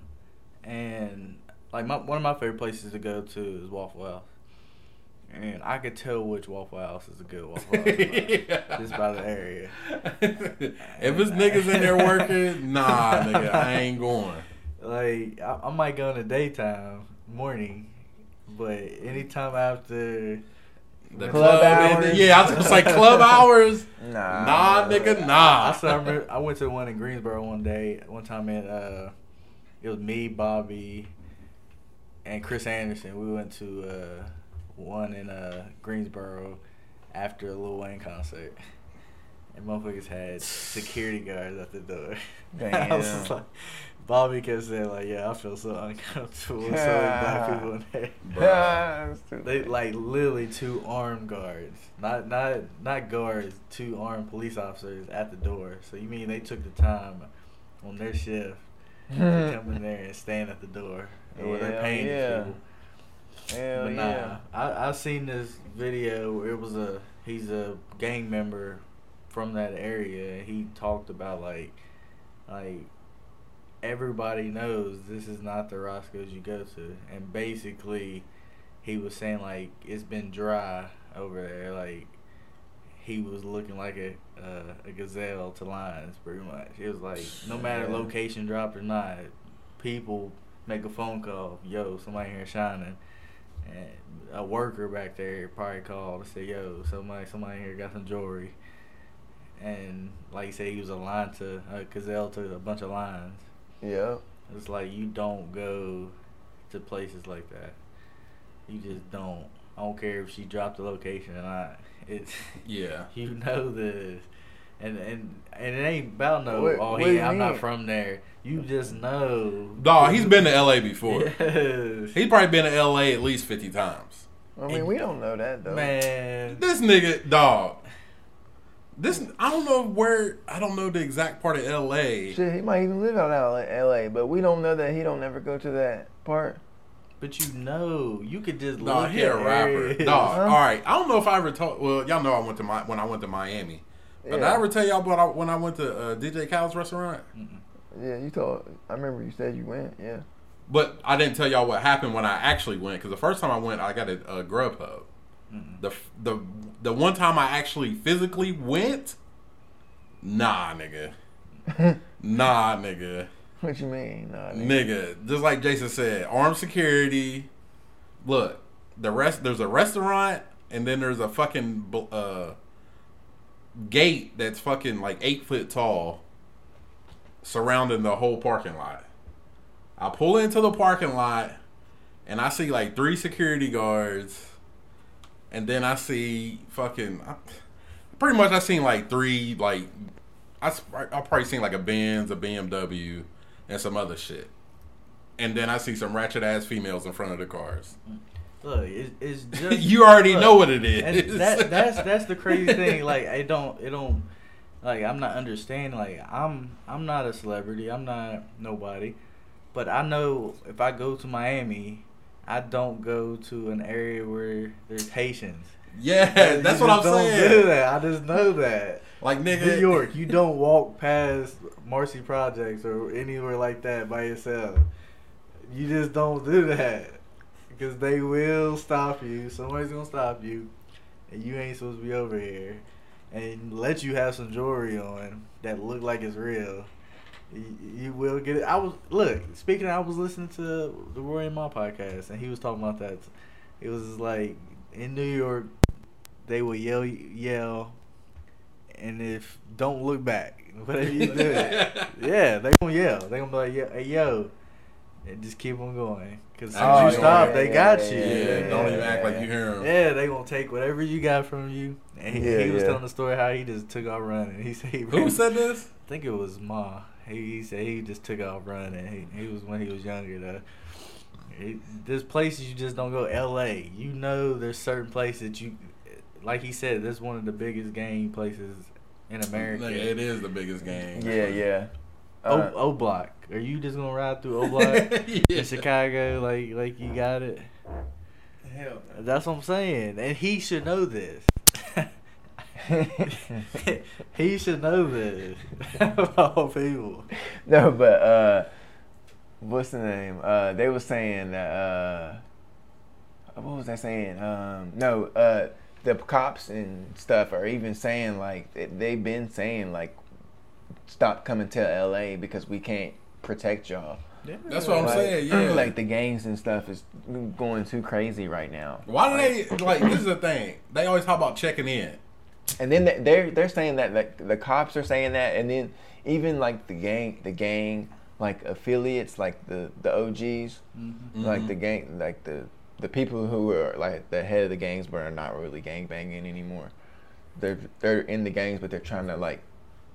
and like my, one of my favorite places to go to is Waffle House, and I could tell which Waffle House is a good Waffle House, like, yeah. just by the area. If it's niggas in there working, nah, nigga, I ain't going. Like, I, I might go in the daytime, morning, but anytime after the club, club hours. And, yeah, I was going to say club hours. Nah. Nah, nigga, nah. I, so I, remember, I went to one in Greensboro one day, one time at, uh, it was me, Bobby, and Chris Anderson. We went to uh, one in uh, Greensboro after a Lil Wayne concert. And motherfuckers had security guards at the door. Damn. I was just like, Bobby kept saying, like, yeah, I feel so uncomfortable with so many black people in there. They, like, literally two armed guards. Not not not guards, two armed police officers at the door. So you mean they took the time on their shift to come in there and stand at the door. Or were they paying yeah. people? Hell but nah, yeah. I, I seen this video where it was a, he's a gang member from that area. He talked about, like, like, everybody knows this is not the Roscoe's you go to, and basically he was saying, like, it's been dry over there. Like, he was looking like a uh, a gazelle to lions, pretty much. It was like, no matter location drop or not, people make a phone call, yo, somebody here shining. And a worker back there probably called and said, yo, somebody somebody here got some jewelry. And like you said, he was a lion to a gazelle to a bunch of lions. Yeah. It's like, you don't go to places like that. You just don't. I don't care if she dropped the location or not. It's yeah. You know this. And and and it ain't about no what, oh what yeah, I'm not from there. You just know. Dog, he's been to L A before. Yes. He's probably been to L A at least fifty times. I mean, and we don't know that though. Man. This nigga dog. This I don't know where I don't know the exact part of L A. Shit, he might even live out of L A, but we don't know that he don't ever go to that part. But you know, you could just nah, look he at a rapper. Nah, huh? All right. I don't know if I ever told. Well, y'all know I went to my when I went to Miami. But yeah. Did I ever tell y'all about I, when I went to uh, D J Kyle's restaurant? Mm-mm. Yeah, you told. I remember you said you went. Yeah. But I didn't tell y'all what happened when I actually went, because the first time I went, I got a, a Grubhub. Mm-mm. The the the one time I actually physically went, nah, nigga, nah, nigga. What you mean, nah, nigga? Nigga, just like Jason said, armed security. Look, the rest there's a restaurant, and then there's a fucking uh, gate that's fucking like eight foot tall, surrounding the whole parking lot. I pull into the parking lot, and I see like three security guards. And then I see fucking, I, pretty much I seen like three, like, I, I probably seen like a Benz, a B M W, and some other shit. And then I see some ratchet-ass females in front of the cars. Look, it, it's just... you already look, know what it is. That, that's that's the crazy thing. Like, it don't, it don't, like, I'm not understanding. Like, I'm, I'm not a celebrity. I'm not nobody. But I know if I go to Miami... I don't go to an area where there's Haitians. Yeah, like, that's what I'm don't saying. Do that. I just know that. Like, nigga, New York, you don't walk past Marcy Projects or anywhere like that by yourself. You just don't do that, because they will stop you. Somebody's gonna stop you, and you ain't supposed to be over here, and let you have some jewelry on that look like it's real. You will get it. I was look speaking. Of, I was listening to the Roy and Ma podcast, and he was talking about that. It was like in New York, they will yell, yell, and if don't look back, whatever you do, yeah, they gonna yell. They gonna be like, yo, hey, yo, and just keep on going. Cause as oh, you stop, yeah, they got you. Yeah, yeah, don't even act like you hear them. Yeah, they gonna take whatever you got from you. And he, yeah, he was yeah. telling the story how he just took off running. He said, he ran, who said this? I think it was Ma. He, he said he just took off running. He, he was when he was younger though. It, there's places you just don't go. L A, you know, there's certain places that you, like he said, this is one of the biggest game places in America. Like, it is the biggest game. Yeah, right. yeah. Uh, o, o Block. Are you just gonna ride through O Block yeah. in Chicago like like you got it? Hell, no. That's what I'm saying, and he should know this. He should know this. Of all people. No, but. uh What's the name? Uh, they were saying that, uh, what was I saying? Um, no, uh, the cops and stuff are even saying, like, they've been saying, like, stop coming to L A because we can't protect y'all. Yeah. That's what I'm like, saying, yeah. Like, the gangs and stuff is going too crazy right now. Why do like, they, like, this is the thing. They always talk about checking in. And then they're, they're saying that, like, the cops are saying that, and then even, like, the gang, the gang... like affiliates, like the, the O Gs, mm-hmm. like the gang, like the, the people who are like the head of the gangs, but are not really gang banging anymore. They're they're in the gangs, but they're trying to like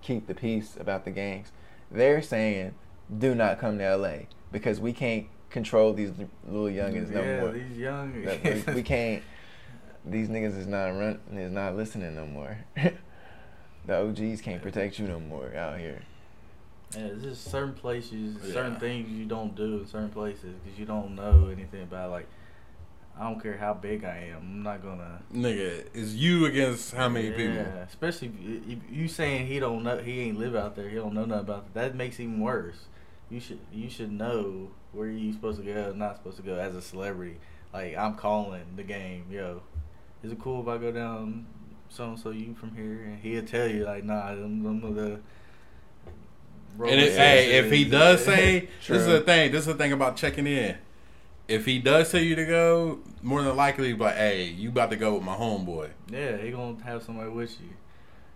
keep the peace about the gangs. They're saying, do not come to L A because we can't control these little youngins no yeah, more. Yeah, these youngins. we, we can't. These niggas is not run is not listening no more. The O Gs can't protect you no more out here. Yeah, it's just certain places, yeah. certain things you don't do in certain places because you don't know anything about. Like, I don't care how big I am, I'm not gonna. Nigga, it's you against how many yeah, people? Yeah, especially if you saying he don't know, he ain't live out there, he don't know nothing about it. That makes it even worse. You should you should know where you supposed to go, not supposed to go as a celebrity. Like I'm calling the game, yo. Is it cool if I go down? So and so, you from here? And he'll tell you like, nah, I'm, I'm the. And it, hey, if he does say, this is the thing, this is the thing about checking in. If he does tell you to go, more than likely, but hey, you about to go with my homeboy. Yeah, he gonna have somebody with you.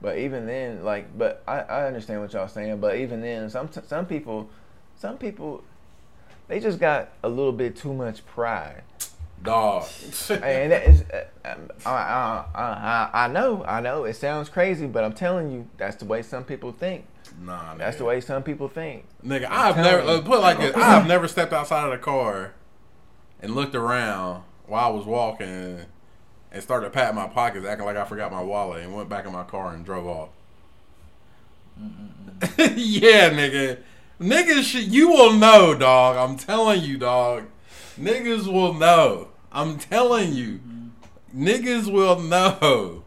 But even then, like, but I, I understand what y'all saying. But even then, some some people, some people, they just got a little bit too much pride. Dog. And that is, uh, I, I, I, I know, I know, it sounds crazy, but I'm telling you, that's the way some people think. Nah, nigga. That's the way some people think. Nigga, I've never uh, put it like this. I've never stepped outside of the car and looked around while I was walking and started patting my pockets, acting like I forgot my wallet, and went back in my car and drove off. Yeah, nigga, niggas, sh- you will know, dog. I'm telling you, dog. Niggas will know. I'm telling you, mm-hmm. niggas will know.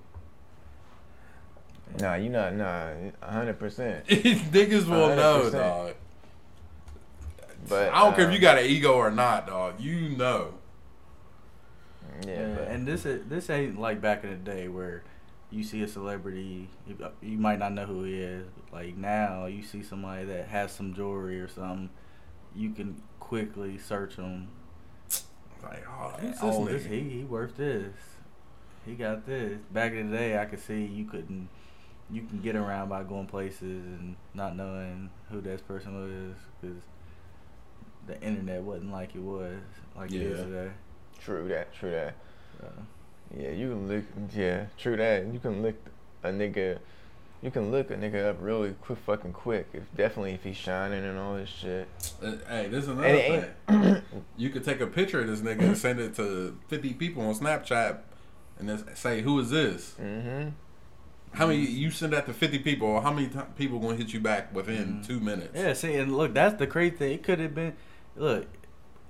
Nah, you not, nah, one hundred percent. Niggas will one hundred percent. Know, dog. But, I don't um, care if you got an ego or not, dog. You know. Yeah, but. And this is, this ain't like back in the day where you see a celebrity, you, you might not know who he is. Like now, you see somebody that has some jewelry or something, you can quickly search them. Like, oh, this oh this, he, he worth this. He got this. Back in the day, I could see you couldn't. You can get around by going places and not knowing who that person was because the internet wasn't like it was like yeah. it is today. True that. True that. So. Yeah, you can look. Yeah, true that. You can look a nigga. You can look a nigga up really quick, fucking quick. If definitely if he's shining and all this shit. Uh, hey, this is another and thing. You could take a picture of this nigga and send it to fifty people on Snapchat and then say, "Who is this?" Mm-hmm. How many you send that to fifty people? Or how many t- people gonna hit you back within mm. two minutes? Yeah, see, and look, that's the crazy thing. It could have been, look,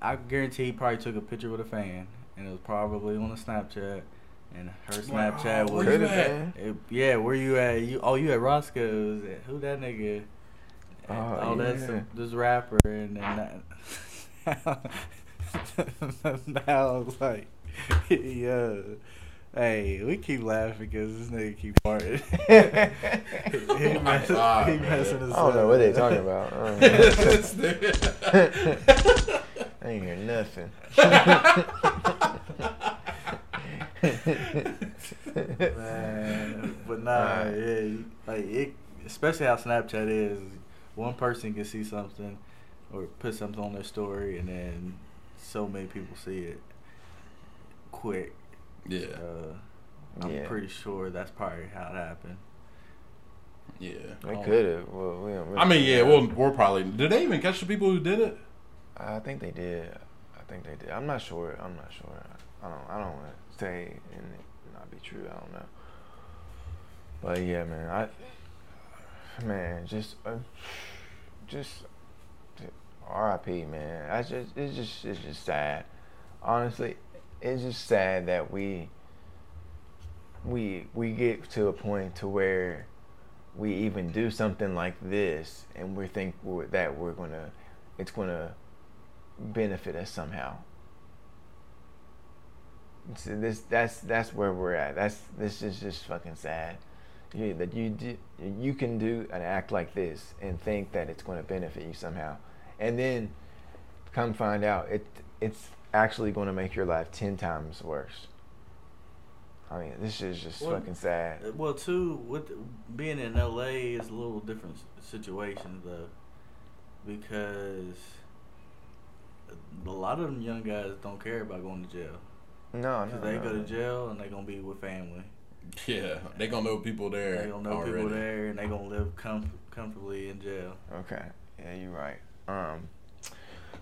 I guarantee he probably took a picture with a fan, and it was probably on a Snapchat, and her Snapchat wow, was, where you at? It, yeah, where you at? You oh, you at Roscoe's? Who that nigga? Oh, oh yeah. That's a, this rapper, and then that, now I was like, yeah. Hey, we keep laughing because this nigga keep farting. he oh mess, God, he messing us up. I don't know what they talking about. I, I ain't hear nothing. Man, but nah, right. yeah, like it, especially how Snapchat is. One person can see something or put something on their story, and then so many people see it quick. Yeah, uh, I'm yeah. pretty sure that's probably how it happened. Yeah, they could have. Well, we don't really I mean, yeah, well, we're probably. Did they even catch the people who did it? I think they did. I think they did. I'm not sure. I'm not sure. I don't. I don't want to say and it not be true. I don't know. But yeah, man. I man, just, uh, just, R I P, man. I just, it's just, it's just sad. Honestly, it's just sad that we, we, we get to a point to where we even do something like this, and we think we're, that we're gonna, it's gonna benefit us somehow. So this, that's that's where we're at. That's this is just fucking sad. Yeah, that you do, you can do an act like this and think that it's going to benefit you somehow, and then come find out it it's actually going to make your life ten times worse. I mean, this is just well, fucking sad. Well, too, with being in L A is a little different situation though, because a lot of them young guys don't care about going to jail. No, no, they no, go to jail and they're going to be with family. Yeah, they're going to know people there They're going to know already. people there, and they're going to live com- comfortably in jail. Okay, yeah, you're right. Um,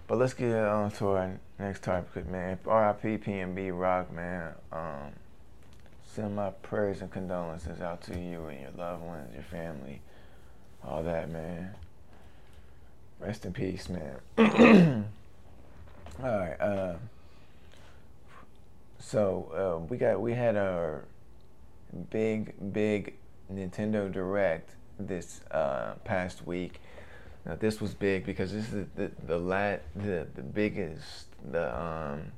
But let's get on to our next topic, man. R I P PnB Rock, man. Um, send my prayers and condolences out to you and your loved ones, your family, all that, man. Rest in peace, man. All right, uh... So uh, we got we had our big big Nintendo Direct this uh, past week. Now this was big because this is the the lat the, the biggest the um.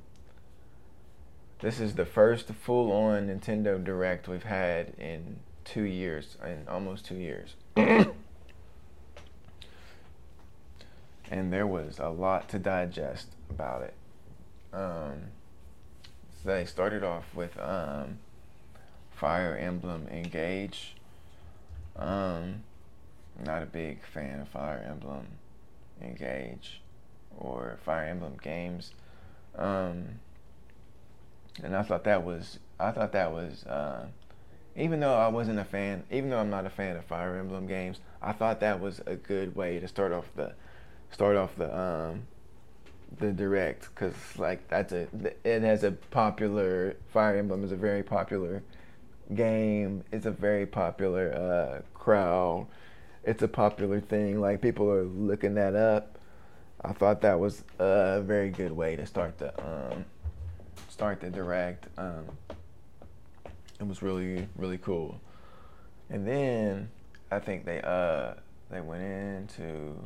This is the first full on Nintendo Direct we've had in two years, in almost two years. And there was a lot to digest about it. Um. They started off with um, Fire Emblem Engage. Um, not a big fan of Fire Emblem Engage or Fire Emblem games, um, and I thought that was I thought that was uh, even though I wasn't a fan, even though I'm not a fan of Fire Emblem games, I thought that was a good way to start off the start off the. Um, the direct, because like that's a it has a popular Fire Emblem is a very popular game. It's a very popular uh, crowd. It's a popular thing. Like people are looking that up. I thought that was a very good way to start the um, start the direct. Um, it was really really cool. And then I think they uh they went into.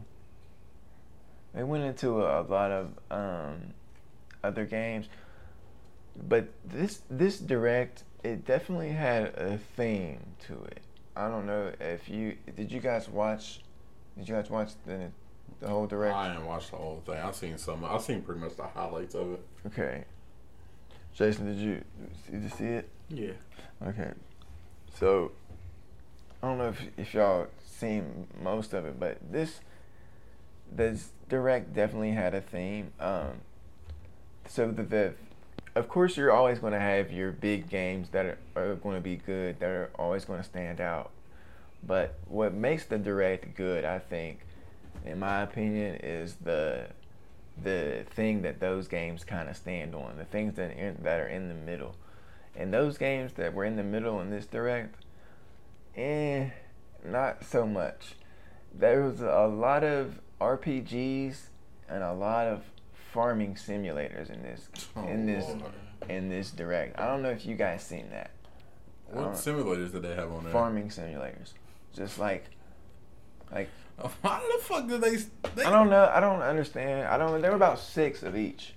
They went into a, a lot of um, other games, but this this direct it definitely had a theme to it. I don't know if you did. You guys watch? Did you guys watch the the whole direct? I didn't watch the whole thing. I seen some. I seen pretty much the highlights of it. Okay. Jason, did you did you see it? Yeah. Okay. So I don't know if if y'all seen most of it, but this. This direct definitely had a theme. Um, so the, the, of course, you're always going to have your big games that are, are going to be good, that are always going to stand out. But what makes the direct good, I think, in my opinion, is the the thing that those games kind of stand on, the things that in, that are in the middle, and those games that were in the middle in this direct, eh, not so much. There was a lot of R P Gs and a lot of farming simulators in this in this in this direct. I don't know if you guys seen that. What simulators did they have on there? Farming simulators, just like like. How the fuck did they? they I don't know. I don't understand. I don't. There were about six of each.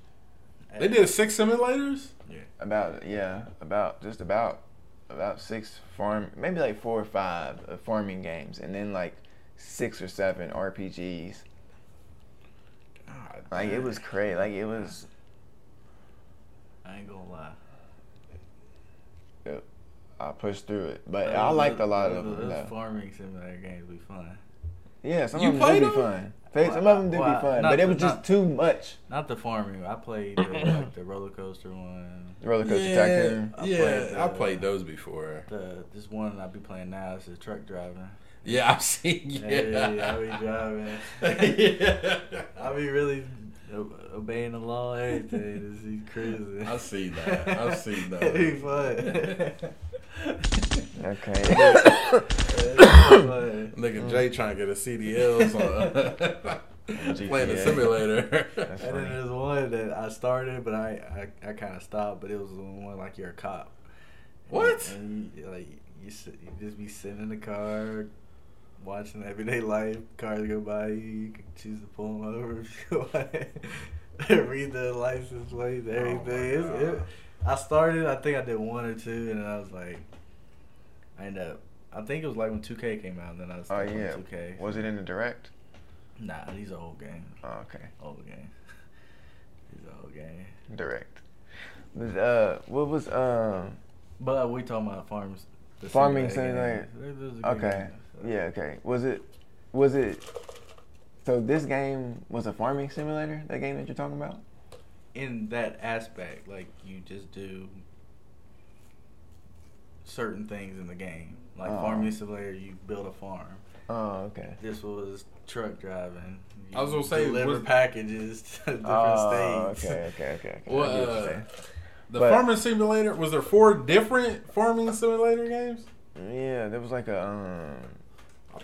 They did six simulators. Yeah. About yeah. About just about about six farm. Maybe like four or five uh, farming games, and then like. Six or seven R P Gs. God, like it was crazy. Like it was. I ain't gonna lie. I pushed through it. But I, I liked a lot of them. Those farming simulator games be fun. Yeah, some you of them do them? Be fun. Well, some of them do well, be fun, but it was the, just not, too much. Not the farming. I played the, like, the roller coaster one. The roller coaster yeah, tycoon. I yeah, played the, I played those before. The, this one I be playing now is the truck driving. Yeah, I've seen you. Yeah, yeah, I be driving. yeah. I be really obeying the law and everything. This is crazy. I see that. I see that. It'd be fun. Okay. Nigga Jay trying to get a C D Ls on playing the simulator. And then there's one that I started, but I, I, I kind of stopped. But it was the one like you're a cop. What? And, and you, like you, you just be sitting in the car, watching everyday life. Cars go by, you can choose to pull them over if you want. Read the license plate, everything. Oh it's, it, I started. I think I did one or two, and then I was like, I ended up. I think it was like when two K came out, and then I was like, oh yeah, two K. Was it in the Direct? Nah, these are old games. Oh, okay. Old games. These are old games. Direct. Uh, what was um? But we talking about farms. The farming simulator. Okay. Game. Yeah. Okay. Was it? Was it? So this game was a farming simulator. That game that you're talking about. In that aspect, like you just do certain things in the game, like oh. farming simulator, you build a farm. Oh, okay. This was truck driving. You I was gonna say deliver was, packages to different oh, states. Okay, okay, okay. okay. Well, uh, the but, farming simulator was there four different farming simulator games? Yeah, there was like a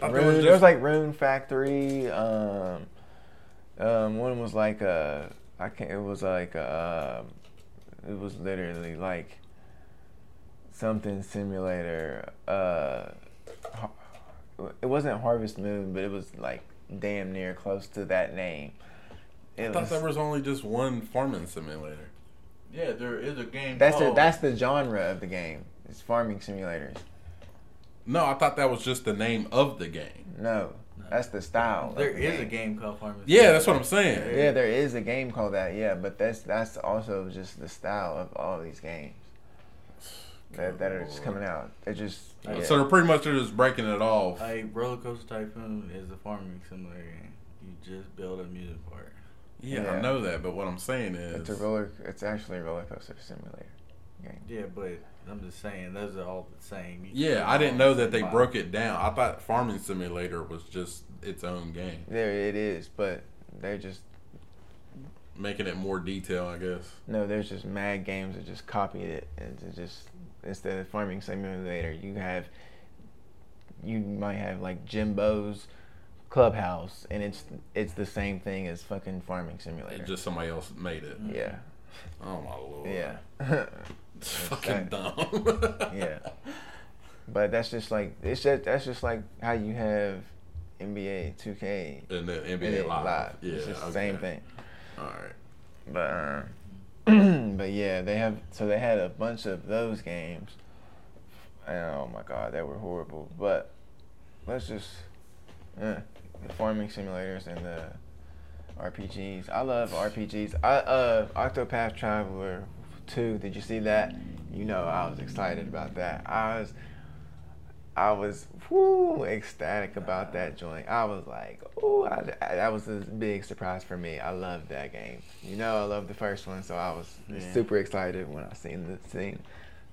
um, Rune, was just, there was like Rune Factory. Um, um, one was like a. I can't. It was like a, uh, it was literally like something simulator. Uh, it wasn't Harvest Moon, but it was like damn near close to that name. It I was, thought there was only just one farming simulator. Yeah, there is a game. That's called... a, that's the genre of the game. It's farming simulators. No, I thought that was just the name of the game. No. That's the style. There is a game called Farming Simulator. Yeah, that's what I'm saying. Yeah, there is a game called that. Yeah, but that's that's also just the style of all these games that that are just coming out. They just yeah. so they're pretty much they're just breaking it off. Like Roller Coaster Tycoon is a farming simulator game. You just build a music park. Yeah, yeah, I know that. But what I'm saying is it's a roller. It's actually a roller coaster simulator game. Yeah, but. I'm just saying, those are all the same. You yeah, I didn't know that they body. broke it down. I thought Farming Simulator was just its own game. There it is, but they're just... making it more detail, I guess. No, there's just mad games that just copied it. And to just instead of Farming Simulator, you have... you might have, like, Jimbo's Clubhouse, and it's it's the same thing as fucking Farming Simulator. It's just somebody else made it. Yeah. Oh, my Lord. Yeah. It's fucking dumb. Yeah, but that's just like it's just, that's just like how you have N B A two K and the N B A, N B A Live. Live. Yeah, it's just okay. the same thing. All right, but um, but yeah, they have so they had a bunch of those games. And, oh my God, they were horrible. But let's just uh, the farming simulators and the R P Gs. I love R P Gs. I uh Octopath Traveler. Two, did you see that? You know, I was excited about that. I was, I was, woo, ecstatic about that joint. I was like, oh, that was a big surprise for me. I loved that game. You know, I loved the first one, so I was yeah. super excited when I seen the seen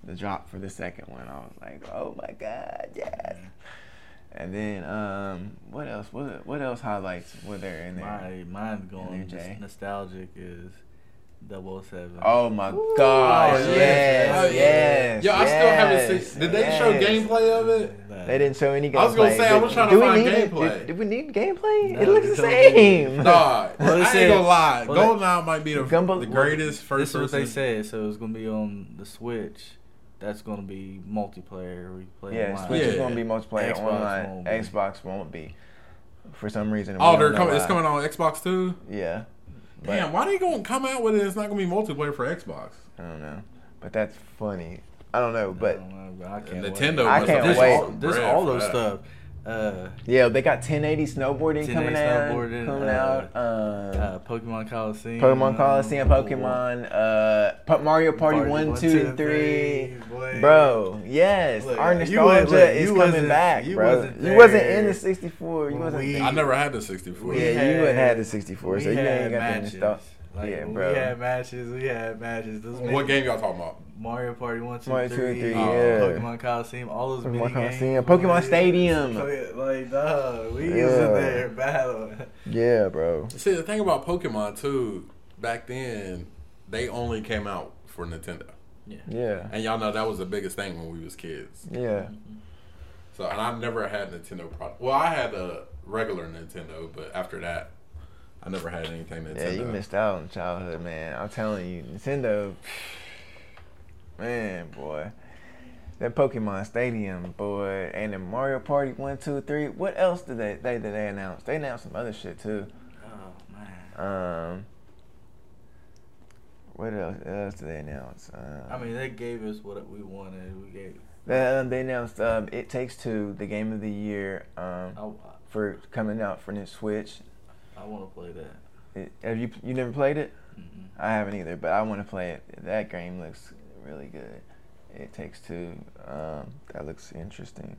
the drop for the second one. I was like, oh my God, yes. And then, um, what else? What what else highlights were there in there? My mind going there, nostalgic is. double oh seven Oh my Ooh, gosh! Yes, yes, yes. Yo, I yes, still haven't seen. Did they yes. show gameplay of it? They didn't show any gameplay. I was gonna say I was trying to find gameplay. Do we need gameplay? No, it looks the same. Nah, well, I ain't gonna lie. Well, GoldenEye might be the, Gumball, the greatest well, first. This is what they said. So it's gonna be on the Switch. That's gonna be multiplayer. We play yeah, online. Switch yeah. is gonna be multiplayer Xbox online. Won't be. Xbox won't be. For some reason. Oh, they're coming. It's coming on Xbox too. Yeah. But, damn, why they gonna come out with it? It's not gonna be multiplayer for Xbox. I don't know, but that's funny. I don't know, but, I don't know, but I can't Nintendo. Wait. I can't this, wait. All, this all those stuff. Uh, yeah, they got ten eighty snowboarding coming snowboarding, out. Coming uh, out. Um, uh, Pokemon Coliseum. Pokemon Coliseum, Pokemon. Uh, Mario Party, Party one, one, two, two and three. three bro, yes. Look, our nostalgia is coming back, you bro. Wasn't you wasn't in the sixty-four. You wasn't we, I never had the sixty-four. Yeah, had, you had the sixty-four, so you ain't got the nostalgia. Like, yeah, bro. We had matches. We had matches. Those what game y'all talking about? Mario Party one, two, three. Oh, yeah. Pokemon Coliseum. All those Pokemon Coliseum. Pokemon Stadium. Like, dog, we yeah. was in there battling. Yeah, bro. See, the thing about Pokemon, too, back then, they only came out for Nintendo. Yeah. Yeah. And y'all know that was the biggest thing when we was kids. Yeah. So, and I've never had Nintendo product. Well, I had a regular Nintendo, but after that, I never had anything Nintendo. Yeah, you missed out on childhood, man. I'm telling you, Nintendo, man, boy. That Pokemon Stadium, boy, and the Mario Party one, two, three. What else did they they did they announce? They announced some other shit too. Oh man. Um. What else, else did they announce? Um, I mean, they gave us what we wanted. We gave. They, um, they announced um, It Takes Two, the game of the year, um, oh, wow. for coming out for the Switch. I want to play that. It, have you you never played it? Mm-hmm. I haven't either, but I want to play it. That game looks really good. It Takes Two. Um, that looks interesting.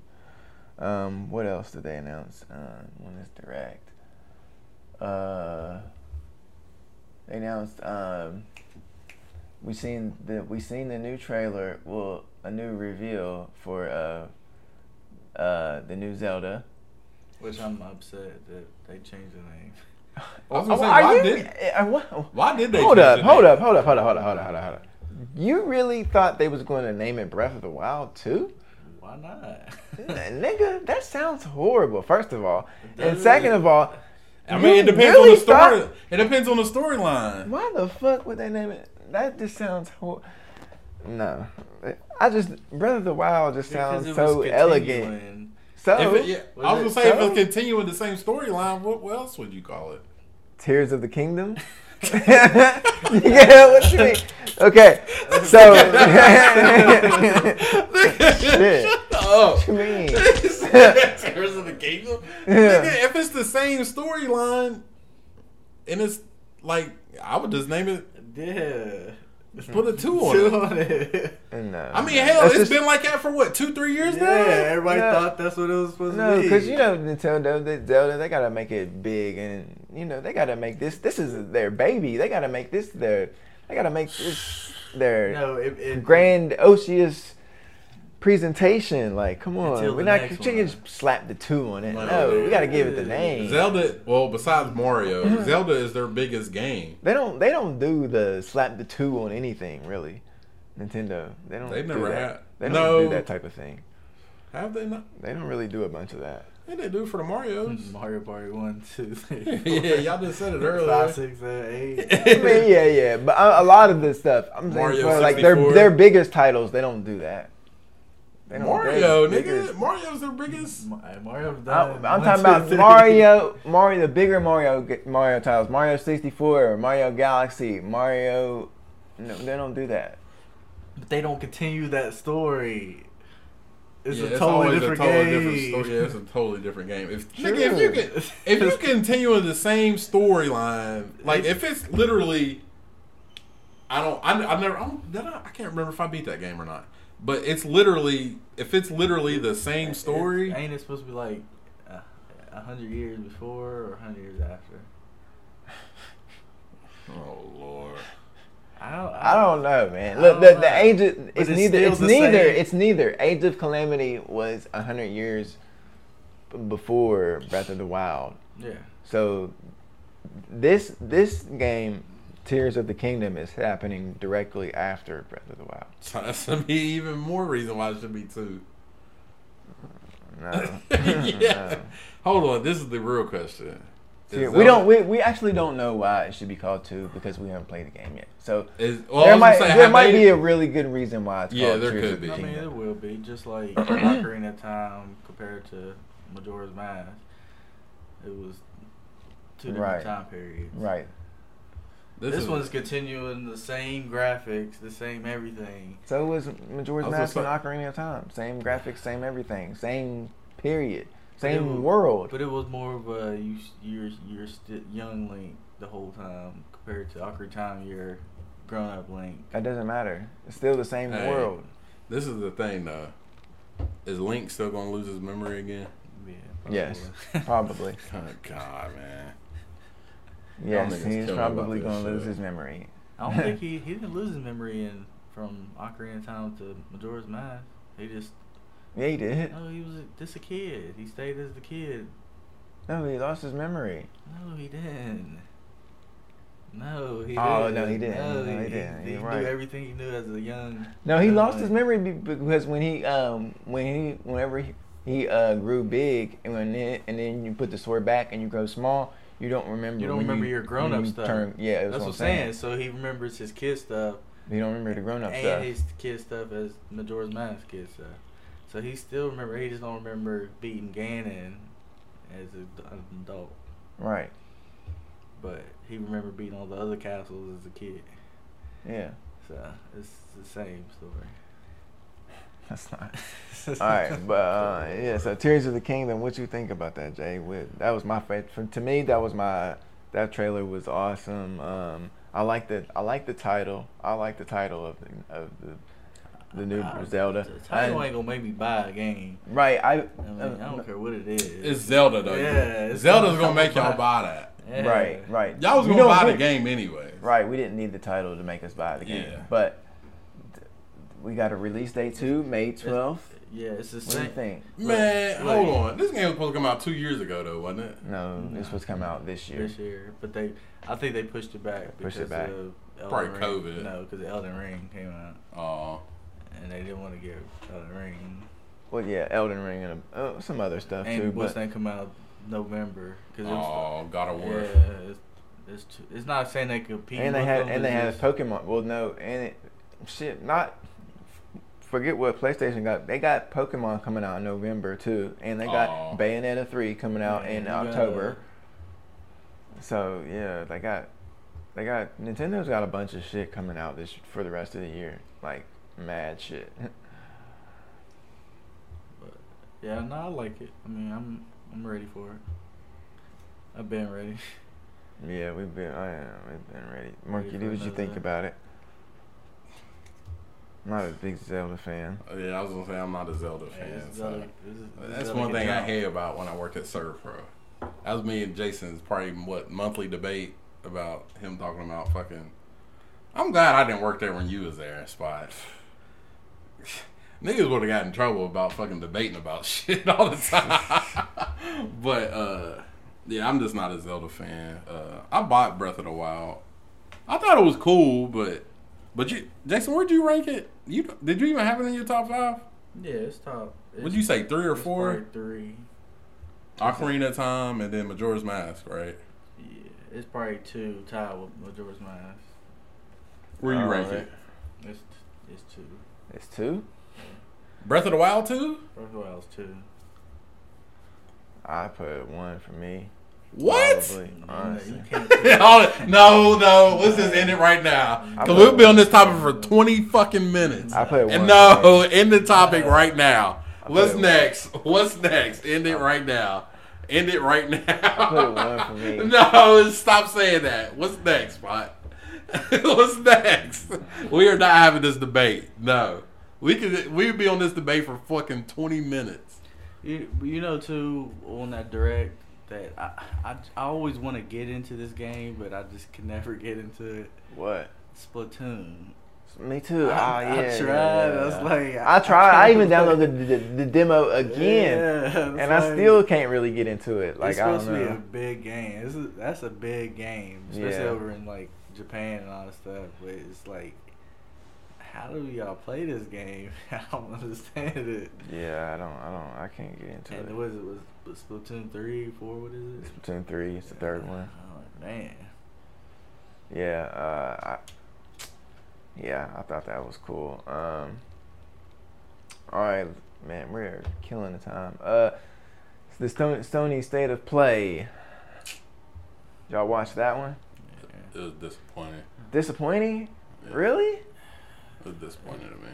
Um, what else did they announce uh, when it's direct? Uh, they announced um, we seen the we seen the new trailer. Well, a new reveal for uh, uh, the new Zelda. Which I'm upset that they changed the name. I was gonna say, why, you, did, uh, what, why did they hold change up, the hold name? Up, hold up, hold up, hold up, hold up, hold up, hold up. You really thought they was going to name it Breath of the Wild too? Why not? Nigga, that sounds horrible, first of all. And second of all, I mean, it depends really on the story. Thought, it depends on the storyline. Why the fuck would they name it? That just sounds horrible. No. I just, Breath of the Wild just sounds so elegant. So it, yeah, was I was gonna say so? If it's continuing the same storyline, what, what else would you call it? Tears of the Kingdom. Yeah, what you mean? Okay, so shit. Shut up. What you mean? Tears of the Kingdom. Yeah. If it's the same storyline, and it's like I would just name it. Yeah. Let's put a two on, two it. on it. No, I mean, hell, it's just, been like that for what, two, three years yeah, now? Yeah, everybody no, thought that's what it was supposed no, to be. No, because, you know, Nintendo, they, Zelda, they got to make it big. And, you know, they got to make this. This is their baby. They got to make this their. They got to make this their no, it, it, grand, osseous presentation. Like, come on. We're not you can just slap the two on it. Like, no, yeah, we got to give it the name. Zelda, well, besides Mario, Zelda is their biggest game. They don't they don't do the slap the two on anything, really. Nintendo. They don't They've do never that. Had, they don't no, do that type of thing. Have they not? They don't really do a bunch of that. Yeah, they do for the Marios. Mario Party one, two, three. Yeah, y'all just said it earlier. five, six, seven, eight. I mean, yeah, yeah. But a, a lot of this stuff, I'm Mario saying, well, like their their biggest titles, they don't do that. Mario, nigga, biggest. Mario's their biggest. Mario, I'm, I'm one, talking two, about three. Mario, Mario, the bigger Mario, Mario titles, Mario sixty-four, Mario Galaxy, Mario. No, they don't do that. But they don't continue that story. It's yeah, a totally it's different a totally game. Different story. Yeah, it's a totally different game. If sure. nigga, if you can, if you continue in the same storyline, like if it's literally, I don't, I, I never, I, don't, did I, I can't remember if I beat that game or not. But it's literally, if it's literally the same story. It's, ain't it supposed to be like uh, one hundred years before or one hundred years after? Oh, Lord. I don't, I don't, I don't know, man. I Look, the, the age of, it's, it's neither, it's neither, same. it's neither. Age of Calamity was one hundred years before Breath of the Wild. Yeah. So this this game, Tears of the Kingdom, is happening directly after Breath of the Wild. So that's to be even more reason why it should be two. No. Yeah. No. Hold on. This is the real question. See, we don't. We, we actually don't know why it should be called two because we haven't played the game yet. So is, well, there might say, there might be a really good reason why it's yeah, called there Tears could of be. The Kingdom. I mean, it will be just like Ocarina of Time compared to Majora's Mask. It was two different right. time periods. Right. This, this one's continuing the same graphics, the same everything. So was Majora's Mask and Ocarina of Time. Same graphics, same everything, same period, same was, world. But it was more of a you, you're you're still young Link the whole time compared to Ocarina of Time. You're grown up Link. That doesn't matter. It's still the same hey, world. This is the thing though. Is Link still gonna lose his memory again? Yeah. Probably. Yes. Probably. Oh God, man. Yes, he's probably gonna lose his memory. I don't think he he didn't lose his memory in from Ocarina of Time to Majora's Mask. He just yeah he did. No, he was just a kid. He stayed as the kid. No, he lost his memory. No, he didn't. No, he oh, didn't. Oh, no, he didn't. No, no, he, he didn't. He, he right. knew everything he knew as a young. No, he young lost life. his memory because when he, um, when he, whenever he, he uh, grew big, and when it, and then you put the sword back and you grow small, you don't remember. You don't remember you, your grown-up you stuff. Turn, yeah, that's what I'm saying. saying. So he remembers his kid stuff. He don't remember the grown-up and stuff. And his kid stuff as Majora's Mask kid stuff. So he still remember. He just don't remember beating Ganon as an adult. Right. But he remembered beating all the other castles as a kid. Yeah. So it's the same story. That's not. All right, but uh, yeah. So Tears of the Kingdom. What you think about that, Jay? With that was my favorite. To me, that was my. That trailer was awesome. Um, I like the. I like the title. I like the title of the, of the. The new I, Zelda. The title I, ain't gonna make me buy a game. Right. I. I, mean, uh, I don't care what it is. It's Zelda though. Yeah. Zelda's gonna, gonna make y'all buy that. Yeah. Right, right. Y'all was going to buy the game anyway. Right, we didn't need the title to make us buy the game. Yeah. But th- we got a release date too, May twelfth. It's, yeah, it's the same thing. Man, like, hold on. This game was supposed to come out two years ago though, wasn't it? No, no. It's supposed to come out this year. This year. But they, I think they pushed it back because pushed it back. of Elden Probably Ring. COVID. No, because the Elden Ring came out. Oh. And they didn't want to get Elden Ring. Well, yeah, Elden Ring and a, uh, some other stuff and too. And what's that come out? November. Cause it was, oh, God of War. Yeah, it's, it's it's not saying they compete. And they had and they had Pokemon. Well, no, and it, shit, not forget what PlayStation got. They got Pokemon coming out in November too, and they got oh. Bayonetta three coming out Man, in October. Gotta, so yeah, they got they got Nintendo's got a bunch of shit coming out this for the rest of the year, like mad shit. But yeah, no, I like it. I mean, I'm. I'm ready for it. I've been ready. Yeah, we've been. I am. We've been ready. Marky, what did you think about it? I'm not a big Zelda fan. Yeah, I was gonna say I'm not a Zelda fan. Yeah, so. Zelda, this is, this That's Zelda one thing I hear about when I worked at Servpro. That was me and Jason's probably what monthly debate about him talking about fucking. I'm glad I didn't work there when you was there, Spot. Niggas would have got in trouble about fucking debating about shit all the time. But, uh, yeah, I'm just not a Zelda fan. Uh, I bought Breath of the Wild. I thought it was cool, but... But, you, Jason, where'd you rank it? You Did you even have it in your top five? Yeah, it's top. It's, What'd you say, three or four? Three. Ocarina of Time and then Majora's Mask, right? Yeah, it's probably two tied with Majora's Mask. Where you uh, rank it? It's, it's two. It's two? Breath of the Wild two? Breath of the Wild two. I put one for me. What? Probably, honestly. no, no. Let's just end it right now. Because we've been on this topic for twenty fucking minutes. I put one. And no, end the topic right now. What's next? What's next? End it right now. End it right now. I put one for me. No, stop saying that. What's next, Spot? What's next? We are not having this debate. No. We could we would be on this debate for fucking twenty minutes. You, you know too on that direct that I I, I always want to get into this game, but I just can never get into it. What? Splatoon. Me too. I, oh, I, yeah, I tried. Yeah, yeah. I was like, I, I tried. I, I even downloaded the, the, the demo again, yeah, and like, I still can't really get into it. Like it's supposed I don't know. to be a big game. This is, that's a big game, especially yeah. over in like Japan and all that stuff. But it's like. How do y'all play this game? I don't understand it. Yeah, I don't, I don't, I can't get into and it. And what is it, was, was Splatoon three, four, what is it? Splatoon three, it's the third one. Oh, man. Yeah, uh, I, yeah, I thought that was cool. Um, all right, man, we're killing the time. Uh, it's the Stony, Stony State of Play. Y'all watch that one? It was disappointing. Disappointing? Yeah. Really? It was disappointing to me.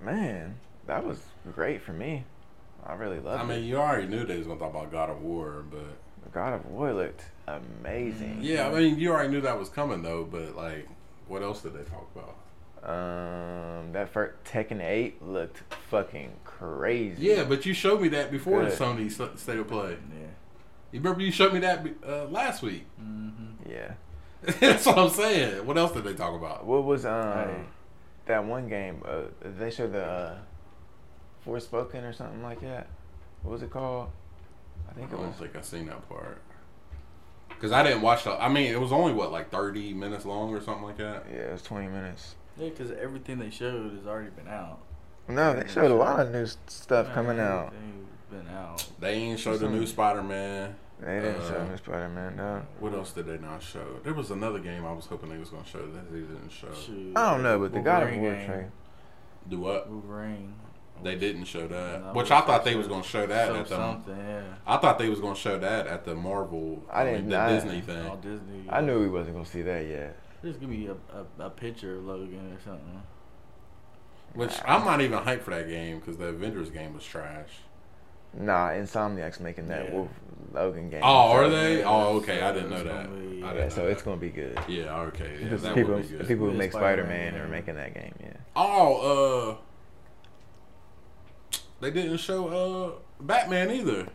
Man, that was great for me. I really loved it. I mean, it. You already knew they was going to talk about God of War, but... God of War looked amazing. Yeah, I mean, you already knew that was coming, though, but, like, what else did they talk about? Um, that first Tekken eight looked fucking crazy. Yeah, but you showed me that before in Sony's State of Play. Yeah. You remember you showed me that uh, last week? Mm-hmm. Yeah. That's what I'm saying. What else did they talk about? What was um hey. that one game? Uh, they showed the uh, Forspoken or something like that. What was it called? I think I it was. I don't think I seen that part. Because I didn't watch the... I mean, it was only, what, like thirty minutes long or something like that? Yeah, it was twenty minutes. Yeah, because everything they showed has already been out. No, they showed a lot of new stuff yeah, coming out. They've been out. They ain't showed the new Spider-Man. They didn't uh, show new Spider-Man, no. What else did they not show? There was another game I was hoping they was going to show that they didn't show. Shoot. I don't know, but the God of War trailer. Do what? Wolverine. They didn't show that, no, which I thought they was gonna show that at the. Something, yeah. I thought they was gonna show that at the Marvel, I didn't, the I, Disney thing. All Disney. Yeah. I knew we wasn't gonna see that yet. Just give me a, a, a picture of Logan or something. Which I'm not even hyped for that game because the Avengers game was trash. Nah, Insomniac's making that yeah. Wolf Logan game. Oh, are they? Oh, okay. So I didn't know that. Be, I didn't yeah, know so that. It's gonna be good. Yeah. Okay. Yeah, that people, would be good. People who make Spider-Man are making that game. Yeah. Oh. uh... They didn't show uh, Batman either.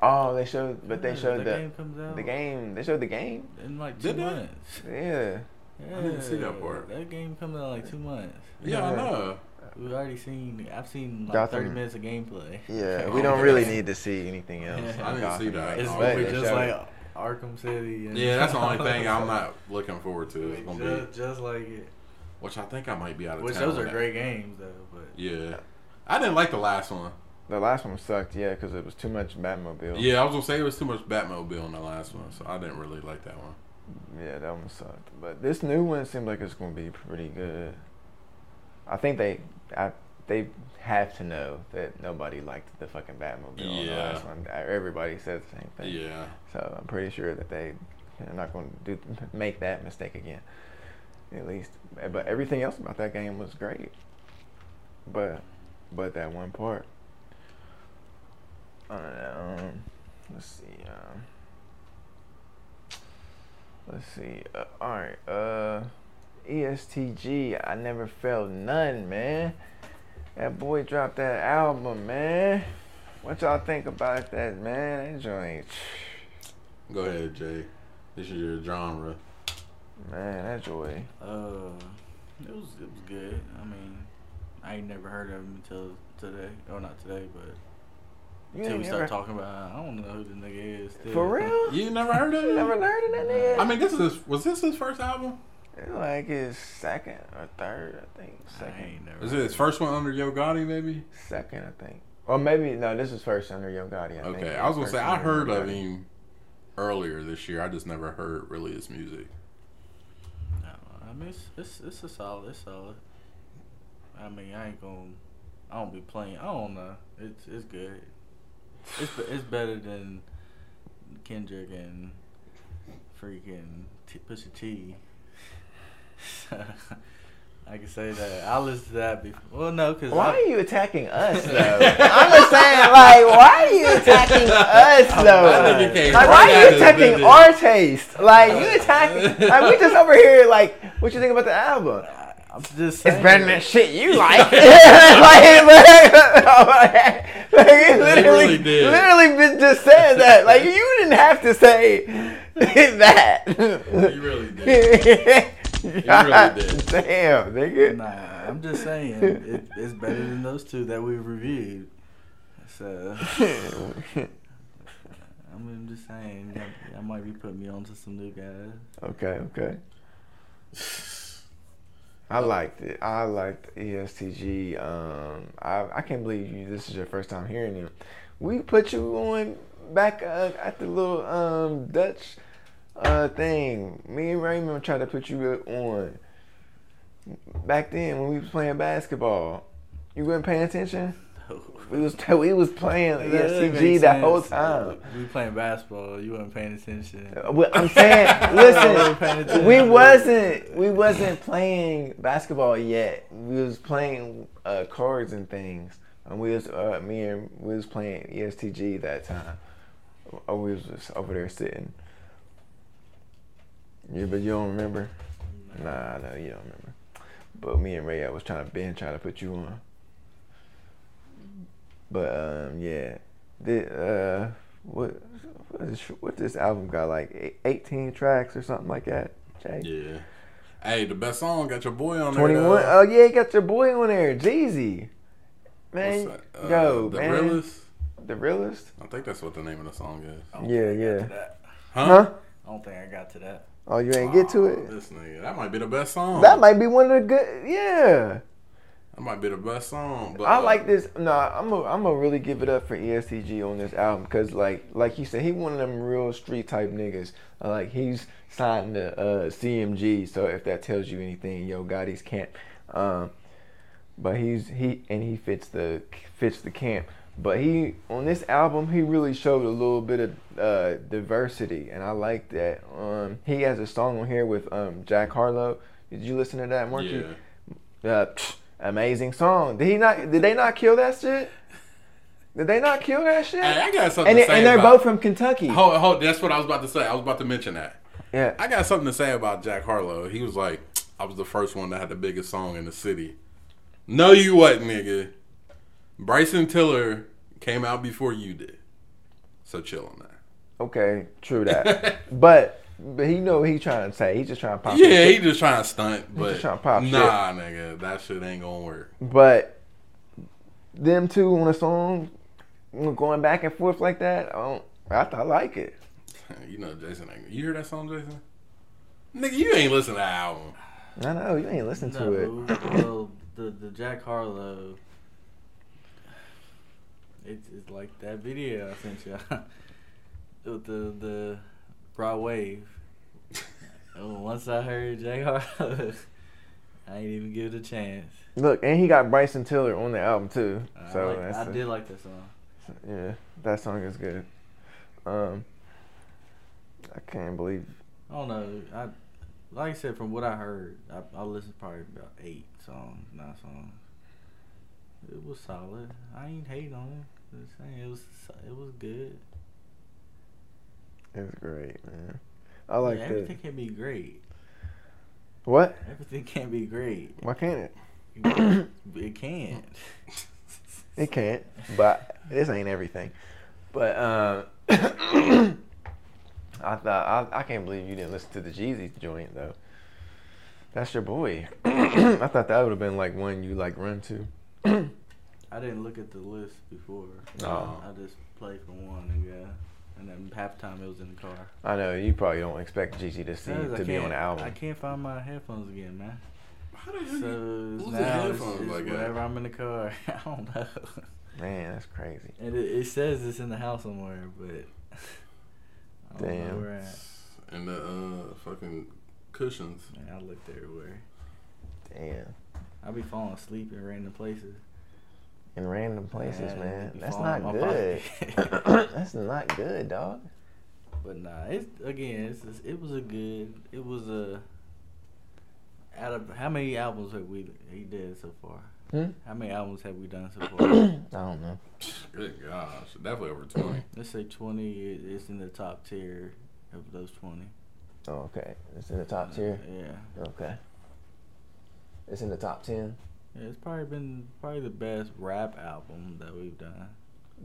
Oh, they showed, but yeah, they showed the, the game comes out. The game. They showed the game in like two Did months. They? Yeah. yeah, I didn't see that part. That game comes out in like two months. Yeah, yeah. I know. We've already seen. I've seen like Gotham. thirty minutes of gameplay. Yeah, we don't really need to see anything else. Yeah. I didn't Gotham. see that. It's really just like it. Arkham City. And yeah, that's the only thing I'm not looking forward to. It's gonna just, be just like it. Which I think I might be out of. Which town those are great games though, but yeah. I didn't like the last one. The last one sucked, yeah, because it was too much Batmobile. Yeah, I was going to say it was too much Batmobile in the last one, so I didn't really like that one. Yeah, that one sucked. But this new one seems like it's going to be pretty good. I think they I, they have to know that nobody liked the fucking Batmobile yeah. in the last one. Everybody said the same thing. Yeah. So I'm pretty sure that they, they're not going to do make that mistake again, at least. But everything else about that game was great. But... But that one part. I don't know. Um, let's see. Um, let's see. Uh, all right. Uh, E S T G. I never felt none, man. That boy dropped that album, man. What y'all think about that, man? That joint. Go ahead, Jay. This is your genre. Man, that joint. Uh, it was it was good. I mean. I ain't never heard of him until today. Or not today, but until we start talking about, I don't know who the nigga is. Too. For real? You never heard of him? Never heard of that nigga? I mean, this is was this his first album? It was like his second or third, I think. Second. I ain't never. Is it his first one under Yo Gotti, maybe? Second, I think. Or maybe no, this is first under Yo Gotti. I okay, think I was gonna say I heard of him earlier this year. I just never heard really his music. I, I mean, it's it's it's a solid, it's solid. I mean, I ain't gonna. I don't be playing. I don't know. It's it's good. It's it's better than Kendrick and freaking T- Pusha T. I can say that. I listened to that before. Well, no, because why I, are you attacking us though? I'm just saying, like, why are you attacking us though? Like, why are you attacking our taste? Like, you attacking? Like, we just over here. Like, what you think about the album? I'm just saying. It's better than that shit you like. like, like, like literally, really did. Literally just said that. Like, you didn't have to say that. You really did. You really did. Damn, nigga. Nah, I'm just saying. It, it's better than those two that we reviewed. So, I'm just saying. That, that might be putting me on to some new guys. Okay, okay. I liked it. I liked E S T G. Um, I, I can't believe you. This is your first time hearing him. We put you on back uh, at the little um, Dutch uh, thing. Me and Raymond tried to put you on back then when we was playing basketball. You weren't paying attention? No. We was we was playing that E S T G that whole time. We playing basketball. You weren't paying attention. I'm saying, listen, we wasn't we wasn't playing basketball yet. We was playing uh, cards and things. And we was, uh, me and we was playing E S T G that time. Oh, we was just over there sitting. Yeah, but you don't remember? Nah, no, you don't remember. But me and Ray, I was trying to bend, trying to put you on. But um, yeah, the uh, what what, is, what this album got like eighteen tracks or something like that, Jay? Yeah. Hey, the best song got your boy on twenty-one. There. twenty-one. Oh yeah, got your boy on there, Jeezy. Man, uh, yo, the man. Realest. The Realest. I think that's what the name of the song is. Yeah, yeah. Huh? huh? I don't think I got to that. Oh, you ain't oh, get to it. This nigga, that might be the best song. That might be one of the good. Yeah. That might be the best song. But, I uh, like this. Nah, I'm a, I'm gonna really give it up for E S T G on this album because, like, like you said, he one of them real street type niggas. Uh, like he's signed to uh, C M G, so if that tells you anything, yo, Gotti's camp. Um, but he's he and he fits the fits the camp. But he on this album, he really showed a little bit of uh, diversity, and I like that. Um, he has a song on here with um, Jack Harlow. Did you listen to that, weren't yeah. you? Uh, psh, amazing song. Did he not? Did they not kill that shit? Did they not kill that shit? Hey, I got something. And, to say and they're about, both from Kentucky. Hold, hold. That's what I was about to say. I was about to mention that. Yeah. I got something to say about Jack Harlow. He was like, I was the first one that had the biggest song in the city. No, you wasn't, nigga. Bryson Tiller came out before you did, so chill on that. Okay, true that. but but he know what he trying to say. He just trying to pop. Yeah, shit. he just trying to stunt. But he just trying to pop. Nah, shit. nigga, that shit ain't gonna work. But them two on a song, going back and forth like that, I don't. I, I like it. you know, Jason. You hear that song, Jason? Nigga, you ain't listen to that album. I know you ain't listen no, to it. Well, the the Jack Harlow. It's, it's like that video I sent you with the the raw wave. Once I heard Jack Harlow, I ain't even give it a chance. Look, and he got Bryson Tiller on the album too. I so like, that's I a, did like that song. Yeah, that song is good. Um, I can't believe. I don't know. I like I said from what I heard, I, I listened probably about eight songs, nine songs. It was solid. I ain't hate on it. It was it was good. It was great, man. I like yeah, everything that. Can be great. What? Everything can be great. Why can't it? It can't. It can't. But this ain't everything. But um, I thought I I can't believe you didn't listen to the Jeezy joint though. That's your boy. I thought that would have been like one you like run to. I didn't look at the list before. Oh. I just played for one and yeah, and then half the time it was in the car. I know you probably don't expect Gigi to see to be on the album. I can't find my headphones again, man. How did you so lose now it's, it's like whenever I'm in the car, I don't know. Man, that's crazy. And it, it says it's in the house somewhere, but I don't Damn. know where at. And the uh, fucking cushions. Man, I looked everywhere. Damn. I be falling asleep in random places. In random places, man. man. That's not good. That's not good, dog. But nah, it's again, it's, it's, it was a good. It was a. Out of how many albums have we he did so far? Hmm? How many albums have we done so far? I don't know. Good gosh, definitely over twenty. Let's say twenty. It's in the top tier of those twenty. Oh, okay. It's in the top tier. Yeah. Okay. It's in the top ten. Yeah, it's probably been probably the best rap album that we've done.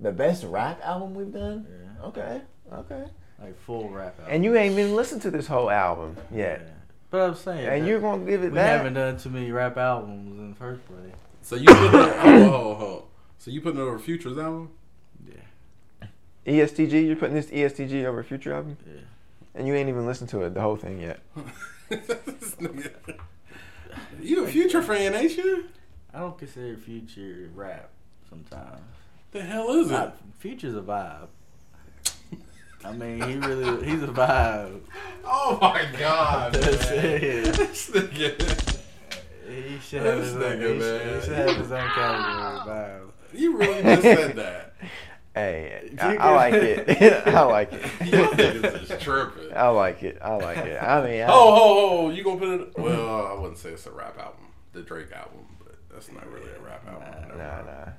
The best rap album we've done? Yeah. Okay. Okay. Like full rap album. And you ain't even listened to this whole album yet. Yeah. But I'm saying. And you're gonna give it we that. We haven't done too many rap albums in the first place. So you put oh, oh, oh. So you putting over Future's album? Yeah. E S T G, you're putting this E S T G over Future album? Yeah. And you ain't even listened to it, the whole thing yet. This nigga. You a Future fan, ain't you? I don't consider Future rap sometimes. The hell is it? Future's a vibe. I mean, he really, he's a vibe. Oh my God, man. This nigga. He should have his own category vibe. You really just said that. Hey, I, I like it. I like it. This is tripping. I like it. I like it. I mean, I, oh, oh, oh, you gonna put it? Well, uh, I wouldn't say it's a rap album, the Drake album, but that's not really a rap album. Nah, nah. nah.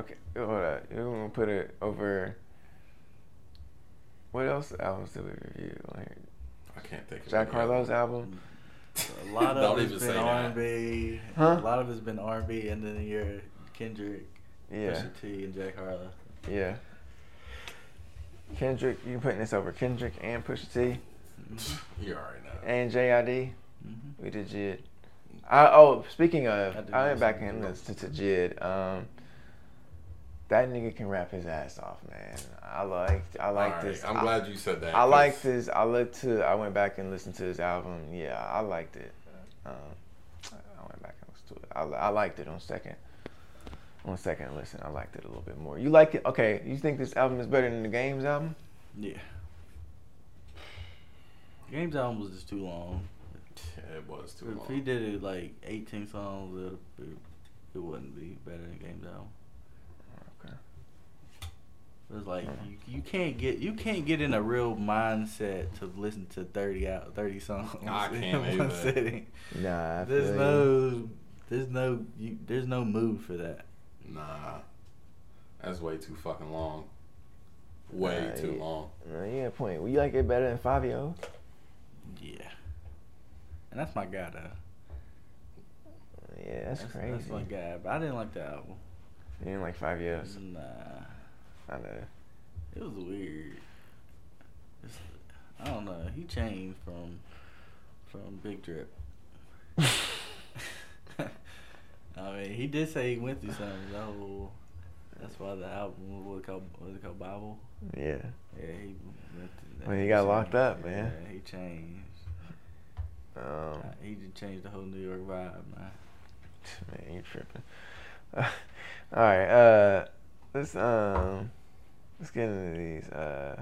Okay, hold on, you're gonna put it over. What else albums did we review? Like, I can't think of Jack Harlow's album. A lot of it's been R and B. Huh? A lot of it's been R and B, and then your Kendrick, yeah, Pusha T, and Jack Harlow. Yeah. Kendrick, you putting this over Kendrick and Pusha T. You already know. And J I D. Mm-hmm. We did Jid. I, oh, speaking of, I, I went back and listened to Jid. Um, that nigga can rap his ass off, man. I liked, I liked right, this. I'm I, glad you said that. I liked this. I looked to. I went back and listened to his album. Yeah, I liked it. Um, I went back and listened to it. I, I liked it on second. On second listen, I liked it a little bit more. You like it? Okay. You think this album is better than the Game's album? Yeah. Game's album was just too long. Yeah, it was too if long. If he did it like eighteen songs, it, it, it wouldn't be better than Game's album. Okay. It's like mm-hmm. you, you can't get you can't get in a real mindset to listen to thirty out thirty songs no, I can't in one either. Sitting. Nah, I there's feel no you. there's no you, there's no mood for that. Nah, that's way too fucking long. Way uh, too yeah. long. Uh, yeah, point. We like it better than Fabio. Yeah. And that's my guy, though. Yeah, that's, that's crazy. That's my guy, but I didn't like the album. You didn't like Five Years? Nah. I know. It was weird. It's, I don't know. He changed from from Big Drip. I mean, he did say he went through something. The whole, that's why the album was called, was it called Bible? Yeah. Yeah, he went through that. When he got he locked up, man. Yeah, he changed. Um, he just changed the whole New York vibe, man. Man, you tripping. Uh, all right, uh, let's um, let's get into these. Uh,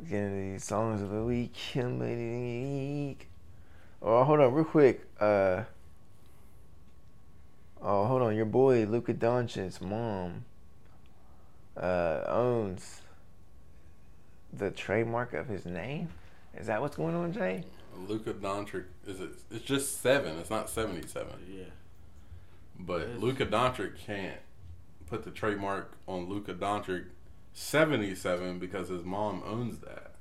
let's get into these songs of the week. Oh, hold on, real quick. Uh, oh, hold on. Your boy Luka Doncic's mom uh, owns the trademark of his name. Is that what's going on, Jay? Luka Doncic is it? It's just seven. It's not seventy-seven. Yeah. But Luka Doncic can't put the trademark on Luka Doncic seventy-seven because his mom owns that.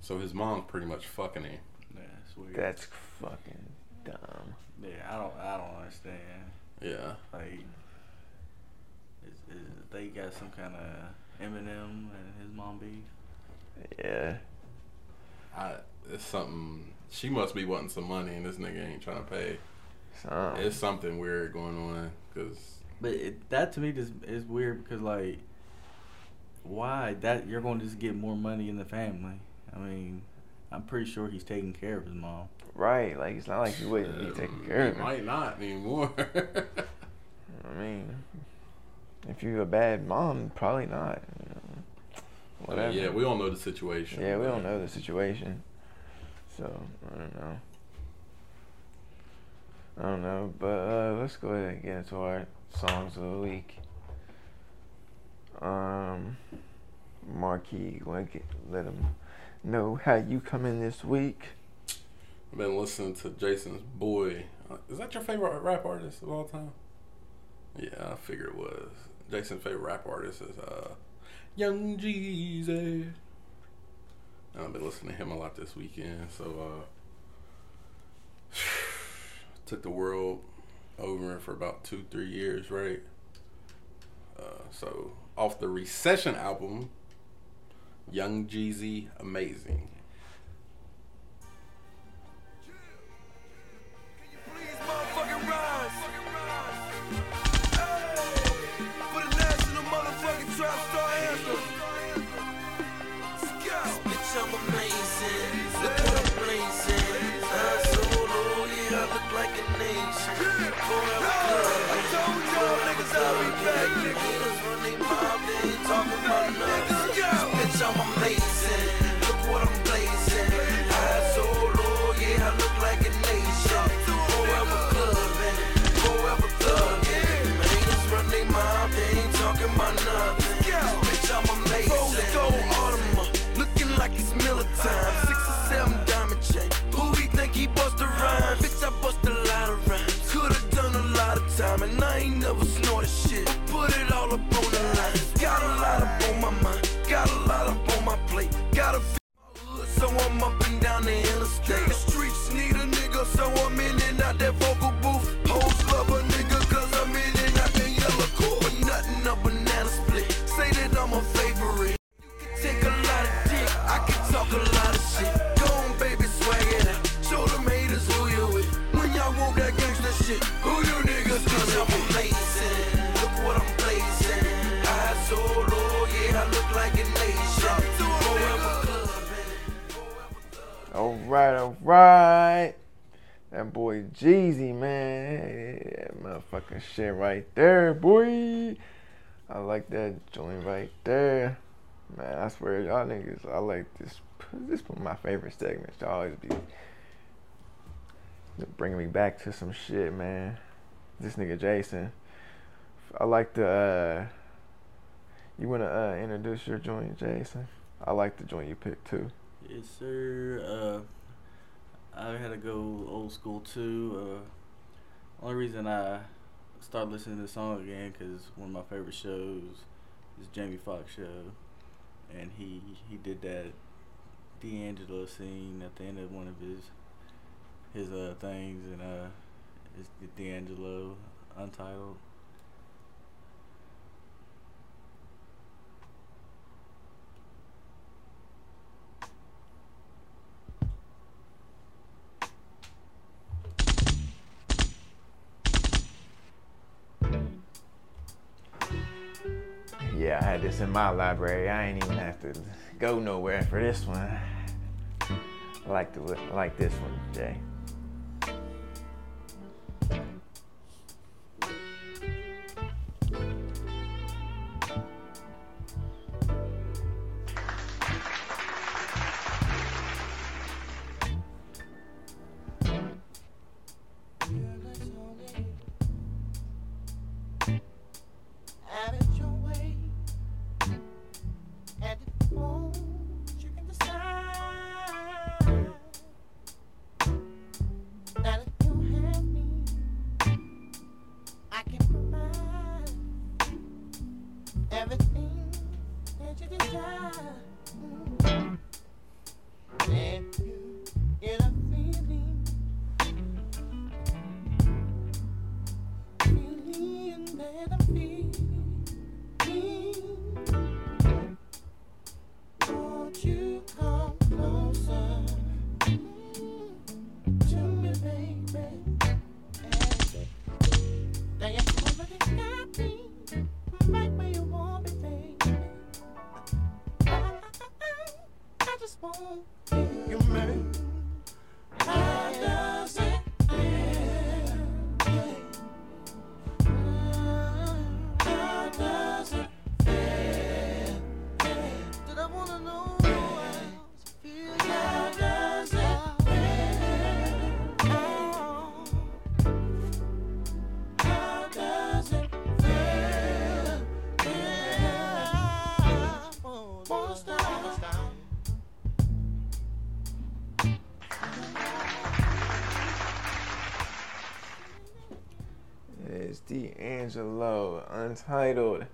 So his mom's pretty much fucking him. Yeah, that's weird. That's fucking dumb. Yeah, I don't. I don't understand. Yeah. Like, is, is they got some kind of Eminem and his mom beef? Yeah. I, it's something. She must be wanting some money, and this nigga ain't trying to pay. So. It's something weird going on, cause. But it, that to me just is weird because, like, why that you're going to just get more money in the family? I mean, I'm pretty sure he's taking care of his mom. Right, like it's not like he wouldn't um, be taking care of him. Might not anymore. I mean, if you're a bad mom, probably not. You know? Whatever. Yeah, we all know the situation. Yeah, we all know the situation. So, I don't know. I don't know, but uh, let's go ahead and get into our songs of the week. Um, Marquis, let them know how you coming this week. I've been listening to Jason's boy. Is that your favorite rap artist of all time? Yeah, I figure it was. Jason's favorite rap artist is... uh. Young Jeezy. I've been listening to him a lot this weekend, so uh took the world over for about two, three years, right? Uh, so off the Recession album, Young Jeezy, amazing. Amazing. Look what I'm doing. time, and I ain't never snorted shit. Put it all up on the line. Got a lot up on my mind, got a lot up on my plate. Gotta feed my hood, so I'm up and down the interstate. The streets need a nigga, so I'm in and out that vocal booth. Hoes love a nigga, cause I'm in and out that yellow coat. But nothing up banana split, say that I'm a favorite. You can take a lot of dick, I can talk a lot of shit. Shit. Who you niggas cause I'm blazing, look what I'm blazing. I so low, yeah, I look like an Asian. Alright, alright. That boy Jeezy, man. That motherfucking shit right there, boy. I like that joint right there. Man, I swear y'all niggas, I like this. This is my favorite segment. Y'all always be bringing me back to some shit, man. This nigga Jason. I like the, uh, you want to uh, introduce your joint, Jason? I like the joint you picked, too. Yes, sir. Uh, I had to go old school, too. Uh, only reason I started listening to this song again, because one of my favorite shows is Jamie Foxx show. And he, he did that D'Angelo scene at the end of one of his his uh things, and uh it's D'Angelo Untitled. Yeah, I had this in my library. I ain't even have to go nowhere for this one. I like the I like this one, Jay. D'Angelo Untitled.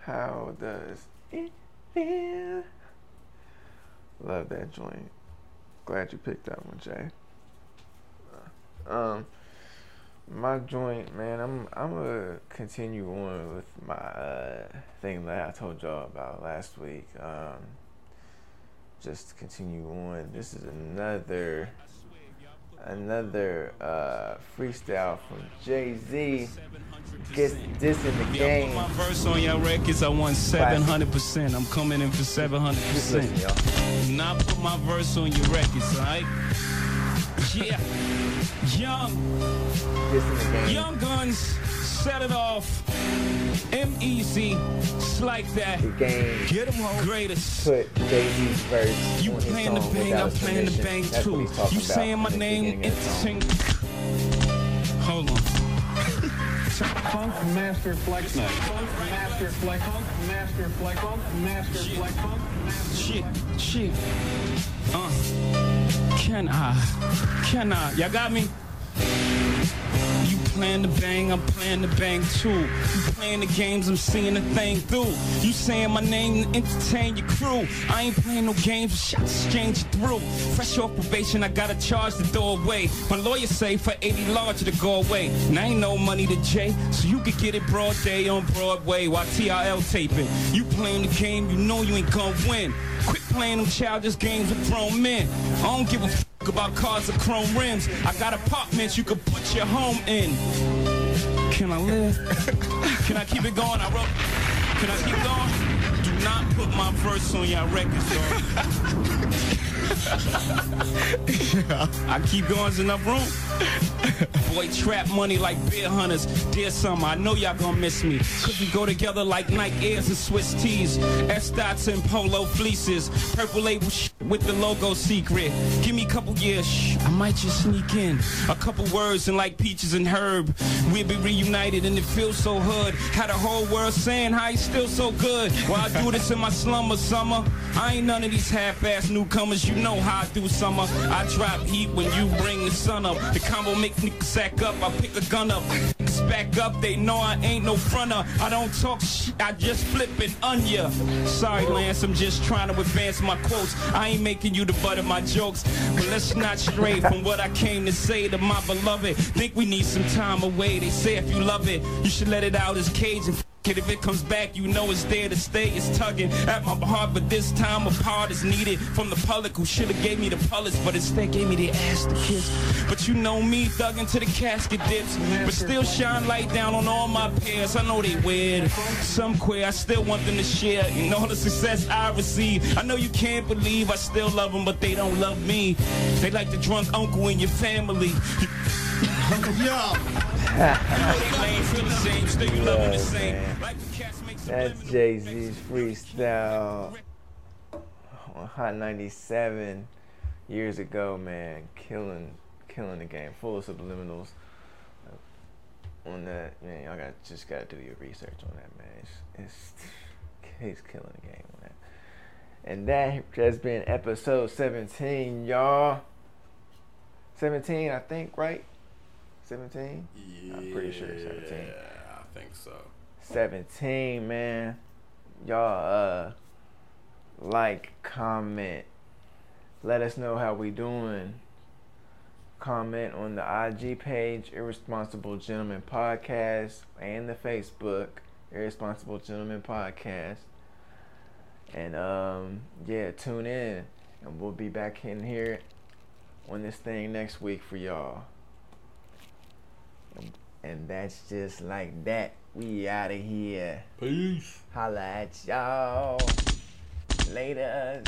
How does it feel? Love that joint. Glad you picked that one, Jay. Um, my joint, man. I'm I'm gonna continue on with my uh, thing that I told y'all about last week. Um, just continue on. This is another. Another uh, freestyle from Jay-Z. Get this in the game. Yo, my verse on your records, I won seven hundred percent. I'm coming in for seven hundred percent. Now I put my verse on your records, alright? Yeah. Young. This in the game. Young Guns, set it off. M-Eazy, it's like that. The Game. Get them all greatest. Put Jay-Z's verse. You playing the bang, I'm playing the bang too. You saying my name, it's hold on. Funk Master Flex Night. Funk Master Flex. Funk Master Flex. Funk Master Flex. Funk Master Flex. Shit, shit. Uh. Can I? Can I? Y'all got me? plan to bang, I'm plan to bang too. You playing the games, I'm seeing the thing through. You saying my name to entertain your crew. I ain't playing no games, shots exchange through. Fresh off probation, I gotta charge the door away. My lawyer say for eighty larger to go away. And I ain't no money to Jay, so you could get it broad day on Broadway while T R L taping. You playing the game, you know you ain't gonna win. Quit playing them childish games with grown men. I don't give a f about cars with chrome rims. I got apartments you could put your home in. Can I live? Can I keep it going? I wrote. Can I keep going? Do not put my verse on y'all records, though. Yeah. I keep going, there's enough room. Boy, trap money like beer hunters. Dear summer, I know y'all gonna miss me. Cause we go together like Nike Airs and Swiss tees, S dots and polo fleeces, purple label sh with the logo secret. Give me a couple years, shh, I might just sneak in a couple words and like peaches and herb, we'll be reunited and it feels so hood. Had the whole world saying how you still so good. Well, I do this in my slumber, summer. I ain't none of these half-ass newcomers. You know how I do summer. I drop heat when you bring the sun up. The combo make me sad up, I pick a gun up, back up, they know I ain't no fronter. I don't talk shit, I just flip it on ya. Sorry Lance, I'm just trying to advance my quotes. I ain't making you the butt of my jokes, but let's not stray from what I came to say to my beloved. Think we need some time away, they say if you love it, you should let it out its cage and kid, if it comes back, you know it's there to stay. It's tugging at my heart, but this time a part is needed from the public who should have gave me the pullets, but instead gave me the ass to kiss. But you know me, thugging to the casket dips, but still shine light down on all my peers. I know they weird, some queer, I still want them to share in all the success I receive. I know you can't believe I still love them, but they don't love me. They like the drunk uncle in your family. Yeah. Oh, that's Jay-Z's freestyle on Hot ninety-seven years ago, man. Killing, killing the game. Full of subliminals on that, man. Y'all got just gotta do your research on that, man. It's, it's he's killing the game on that. And that has been episode seventeen, y'all. Seventeen, I think, right? seventeen? Yeah, I'm pretty sure it's seventeen. Yeah, I think so. seventeen, man. Y'all, uh, like, comment. Let us know how we doing. Comment on the I G page, Irresponsible Gentlemen Podcast, and the Facebook, Irresponsible Gentlemen Podcast. And, um, yeah, tune in. And we'll be back in here on this thing next week for y'all. And that's just like that. We out of here. Peace. Holla at y'all. Later.